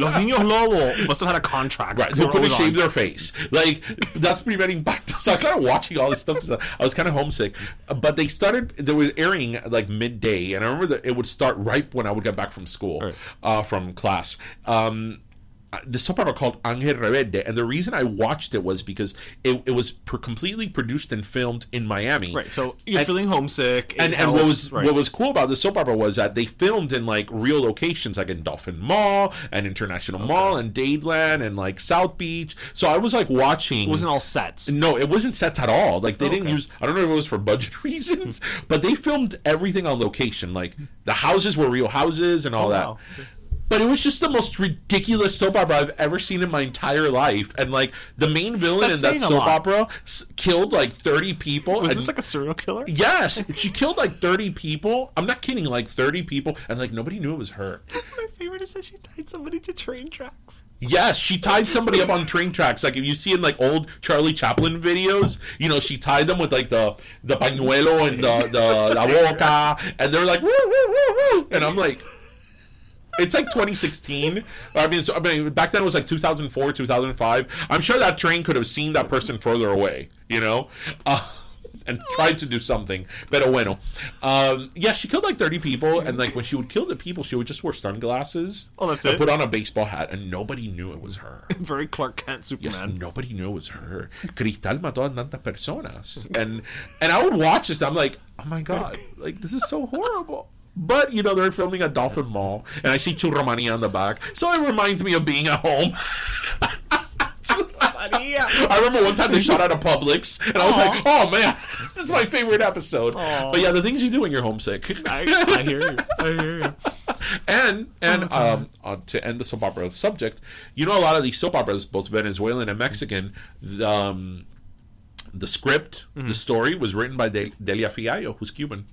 Los Niños Lobos must have had a contract. Right. Who couldn't shave on. their face. Like, that's Primer Impacto. So I started watching all this stuff. I was kind of homesick. But they started, they were airing like midday. And I remember that it would start right when I would get back from school, right. uh, from class. Um, the soap opera called Angel Rebelde, and the reason I watched it was because it, it was per- completely produced and filmed in Miami. Right, so you're and, feeling homesick. And, and what was right. what was cool about the soap opera was that they filmed in like real locations, like in Dolphin Mall and International okay. Mall and Dadeland and like South Beach. So I was like watching. It wasn't all sets. No, it wasn't sets at all. Like they okay. didn't use. I don't know if it was for budget reasons, but they filmed everything on location. Like the houses were real houses and all oh, that. Wow. But it was just the most ridiculous soap opera I've ever seen in my entire life. And, like, the main villain That's in that soap opera s- killed, like, thirty people. Was and this, like, a serial killer? Yes. She killed, like, thirty people. I'm not kidding. Like, thirty people. And, like, nobody knew it was her. My favorite is that she tied somebody to train tracks. Yes. She tied somebody up on train tracks. Like, if you see in, like, old Charlie Chaplin videos, you know, she tied them with, like, the, the pañuelo and the, the la boca. And they're like, woo, woo, woo, woo. And I'm like... It's like twenty sixteen. I mean, so, I mean, back then it was like two thousand four, two thousand five. I'm sure that train could have seen that person further away, you know, uh, and tried to do something. Pero bueno. Um, yeah, she killed like thirty people. And like when she would kill the people, she would just wear sunglasses. Oh, that's and it. Put on a baseball hat. And nobody knew it was her. Very Clark Kent Superman. Yes, nobody knew it was her. Cristal mató a tantas personas. And, and I would watch this. And I'm like, oh my God, like this is so horrible. But, you know, they're filming at Dolphin Mall, and I see Churromania on the back. So it reminds me of being at home. Churromania. I remember one time they shot at a Publix, and I was Aww. like, oh, man, that's my favorite episode. Aww. But, yeah, the things you do when you're homesick. I, I hear you. I hear you. And and okay. um, uh, to end the soap opera subject, you know, a lot of these soap operas, both Venezuelan and Mexican, the, um, the script, mm-hmm. the story was written by De- Delia Fiallo, who's Cuban.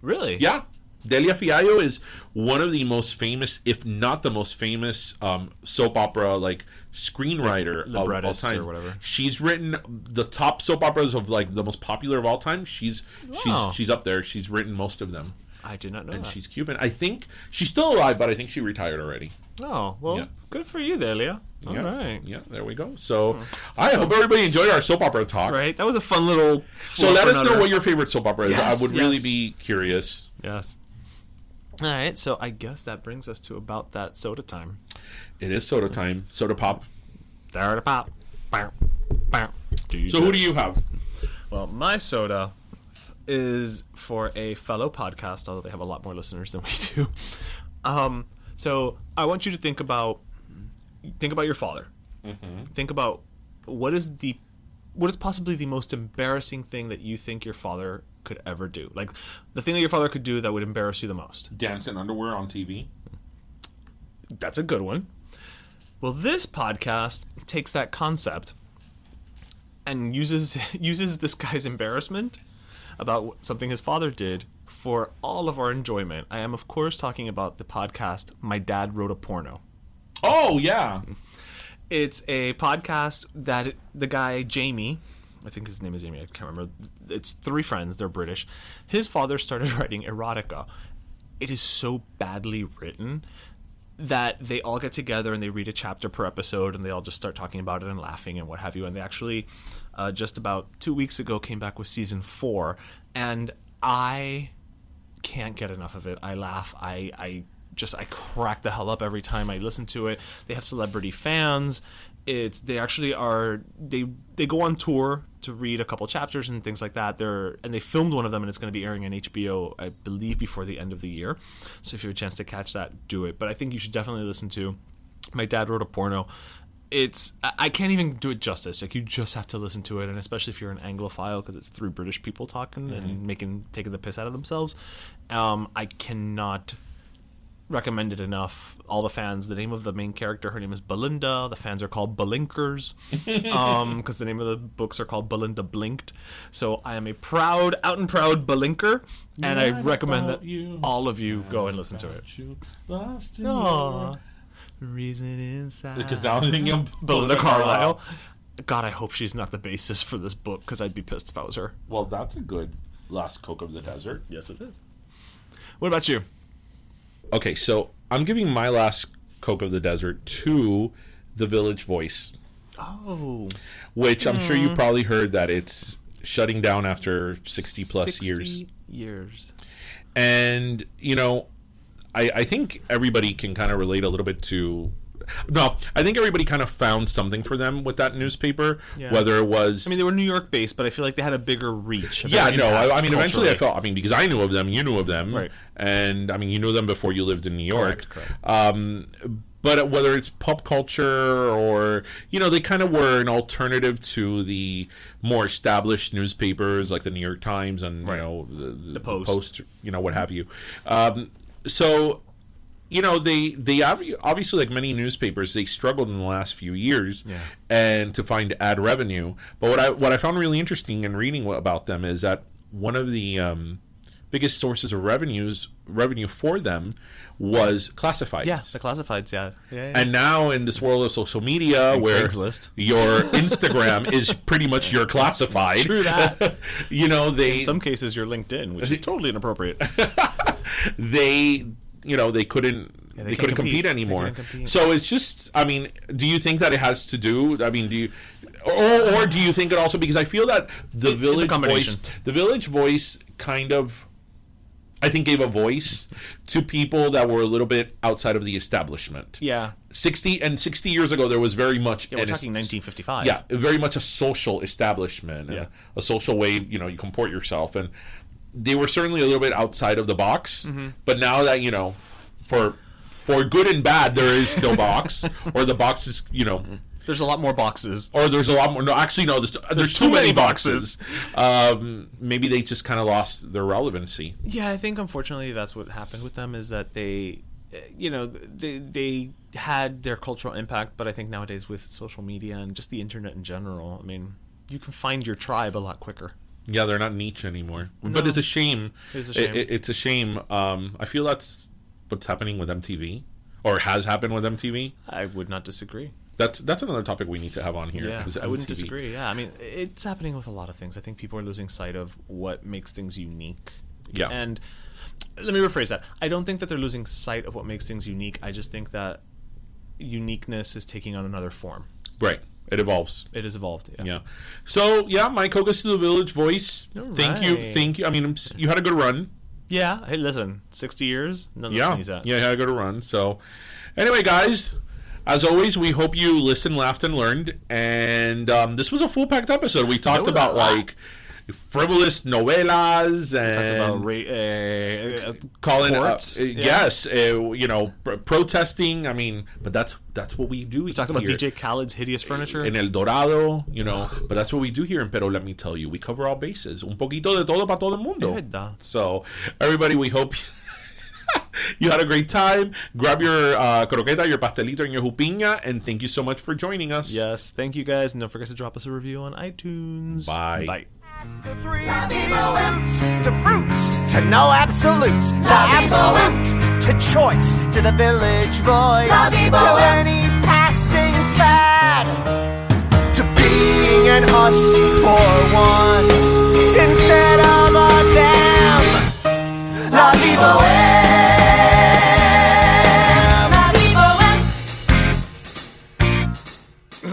Really? Yeah. Delia Fiallo is one of the most famous, if not the most famous, um, soap opera like screenwriter like of all time. Or whatever. She's written the top soap operas of like the most popular of all time. She's wow. she's she's up there. She's written most of them. I did not know. And that. She's Cuban. I think she's still alive, but I think she retired already. Oh well, yeah. Good for you, Delia. All yeah. right. Yeah, there we go. So oh. I so, hope everybody enjoyed our soap opera talk. Right, that was a fun little. So let us another. know what your favorite soap opera yes, is. I would yes. really be curious. Yes. All right, so I guess that brings us to about that soda time. It is soda time. Soda pop. Soda pop. So who do you have? Well, my soda is for a fellow podcast, although they have a lot more listeners than we do. Um, so I want you to think about think about your father. Mm-hmm. Think about what is the what is possibly the most embarrassing thing that you think your father could ever do, like the thing that your father could do that would embarrass you the most. Dance in underwear on T V. That's a good one. Well, this podcast takes that concept and uses uses this guy's embarrassment about something his father did for all of our enjoyment. I am, of course, talking about the podcast My Dad Wrote a Porno. Oh, yeah. It's a podcast that the guy, Jamie, I think his name is Jamie, I can't remember. It's three friends, they're British. His father started writing erotica. It is so badly written that they all get together and they read a chapter per episode and they all just start talking about it and laughing and what have you. And they actually uh, just about two weeks ago came back with season four, and I can't get enough of it. I laugh. I, I just I crack the hell up every time I listen to it. They have celebrity fans. It's they actually are they they go on tour to read a couple chapters and things like that. They're and they filmed one of them, and it's going to be airing on H B O, I believe, before the end of the year. So if you have a chance to catch that, do it. But I think you should definitely listen to My Dad Wrote a Porno. It's I can't even do it justice. Like, you just have to listen to it, and especially if you're an Anglophile, because it's three British people talking mm-hmm. and making taking the piss out of themselves. Um, I cannot recommend it enough. All the fans, the name of the main character, her name is Belinda. The fans are called Blinkers, um because the name of the books are called Belinda Blinked. So I am a proud out and proud Blinker, and I recommend that you. all of you go and listen to it. You. Lost in your reason inside. Because now I'm thinking of Belinda Carlisle. God, I hope she's not the basis for this book, because I'd be pissed if I was her. Well, that's a good Last Coke of the Desert. Yes, it is. What about you? Okay, so I'm giving my Last Coke of the Desert to The Village Voice. Oh. Which I'm mm. sure you probably heard that it's shutting down after sixty plus years years. And, you know, I, I think everybody can kind of relate a little bit to... No, I think everybody kind of found something for them with that newspaper, yeah. whether it was... I mean, they were New York-based, but I feel like they had a bigger reach. Yeah, no, I, I mean, eventually I felt... I mean, because I knew of them, you knew of them, right. and, I mean, you knew them before you lived in New York. Correct, correct. Um, but whether it's pop culture or, you know, they kind of were an alternative to the more established newspapers like the New York Times and, right. you know, the, the, the Post. Post, you know, what have you. Um, so... You know, they, they obviously, like many newspapers, they struggled in the last few years yeah. and to find ad revenue. But what I what I found really interesting in reading about them is that one of the um, biggest sources of revenues revenue for them was classifieds. Yeah, the classifieds, yeah. yeah, yeah. And now in this world of social media and where Craigslist. Your Instagram is pretty much your classified. True that. You know, they... In some cases, your LinkedIn, which is totally inappropriate. they... You know, they couldn't yeah, they, they couldn't compete, compete anymore. Compete. So it's just, I mean, do you think that it has to do? I mean, do you, or, or do you think it also because I feel that the it, Village Voice, the Village Voice, kind of, I think, gave a voice to people that were a little bit outside of the establishment. Yeah, sixty and sixty years ago, there was very much. Yeah, we're talking nineteen fifty-five. Yeah, very much a social establishment. Yeah, a, a social way you know you comport yourself and. They were certainly a little bit outside of the box, mm-hmm. but now that, you know, for for good and bad, there is no box, or the box is, you know... There's a lot more boxes. Or there's a lot more... No, actually, no, there's, there's, there's too, too many, many boxes. boxes. Um, maybe they just kind of lost their relevancy. Yeah, I think, unfortunately, that's what happened with them, is that they, you know, they they had their cultural impact, but I think nowadays with social media and just the internet in general, I mean, you can find your tribe a lot quicker. Yeah, they're not niche anymore. No. But it's a shame. It's a shame. It, it, it's a shame. Um, I feel that's what's happening with M T V, or has happened with M T V. I would not disagree. That's that's another topic we need to have on here. Yeah, I wouldn't disagree. Yeah, I mean, it's happening with a lot of things. I think people are losing sight of what makes things unique. Yeah. And let me rephrase that. I don't think that they're losing sight of what makes things unique. I just think that uniqueness is taking on another form. Right. It evolves. It has evolved, yeah. yeah. So, yeah, my Kogas to the Village Voice. All thank right. you. Thank you. I mean, you had a good run. Yeah. Hey, listen, sixty years? Nothing yeah. to sneeze at. Yeah, you had a good run. So, anyway, guys, as always, we hope you listened, laughed, and learned. And um, this was a full-packed episode. We talked about, like, frivolous novelas and we talked about ra- uh, calling courts. Uh, yeah. Yes, uh, you know, pr- protesting. I mean, but that's that's what we do. We talked about D J Khaled's hideous furniture in El Dorado, you know. But that's what we do here in Pero. Let me tell you, we cover all bases. Un poquito de todo para todo el mundo. So, everybody, we hope you had a great time. Grab your uh, croqueta, your pastelito, and your jupiña. And thank you so much for joining us. Yes, thank you guys, and don't forget to drop us a review on iTunes. Bye. Bye. The three absolutes, to roots, to no absolutes, to absolute, to choice, to the Village Voice, to any passing fad, to being an us for once, instead of a them. La Vivo M. La Vivo M.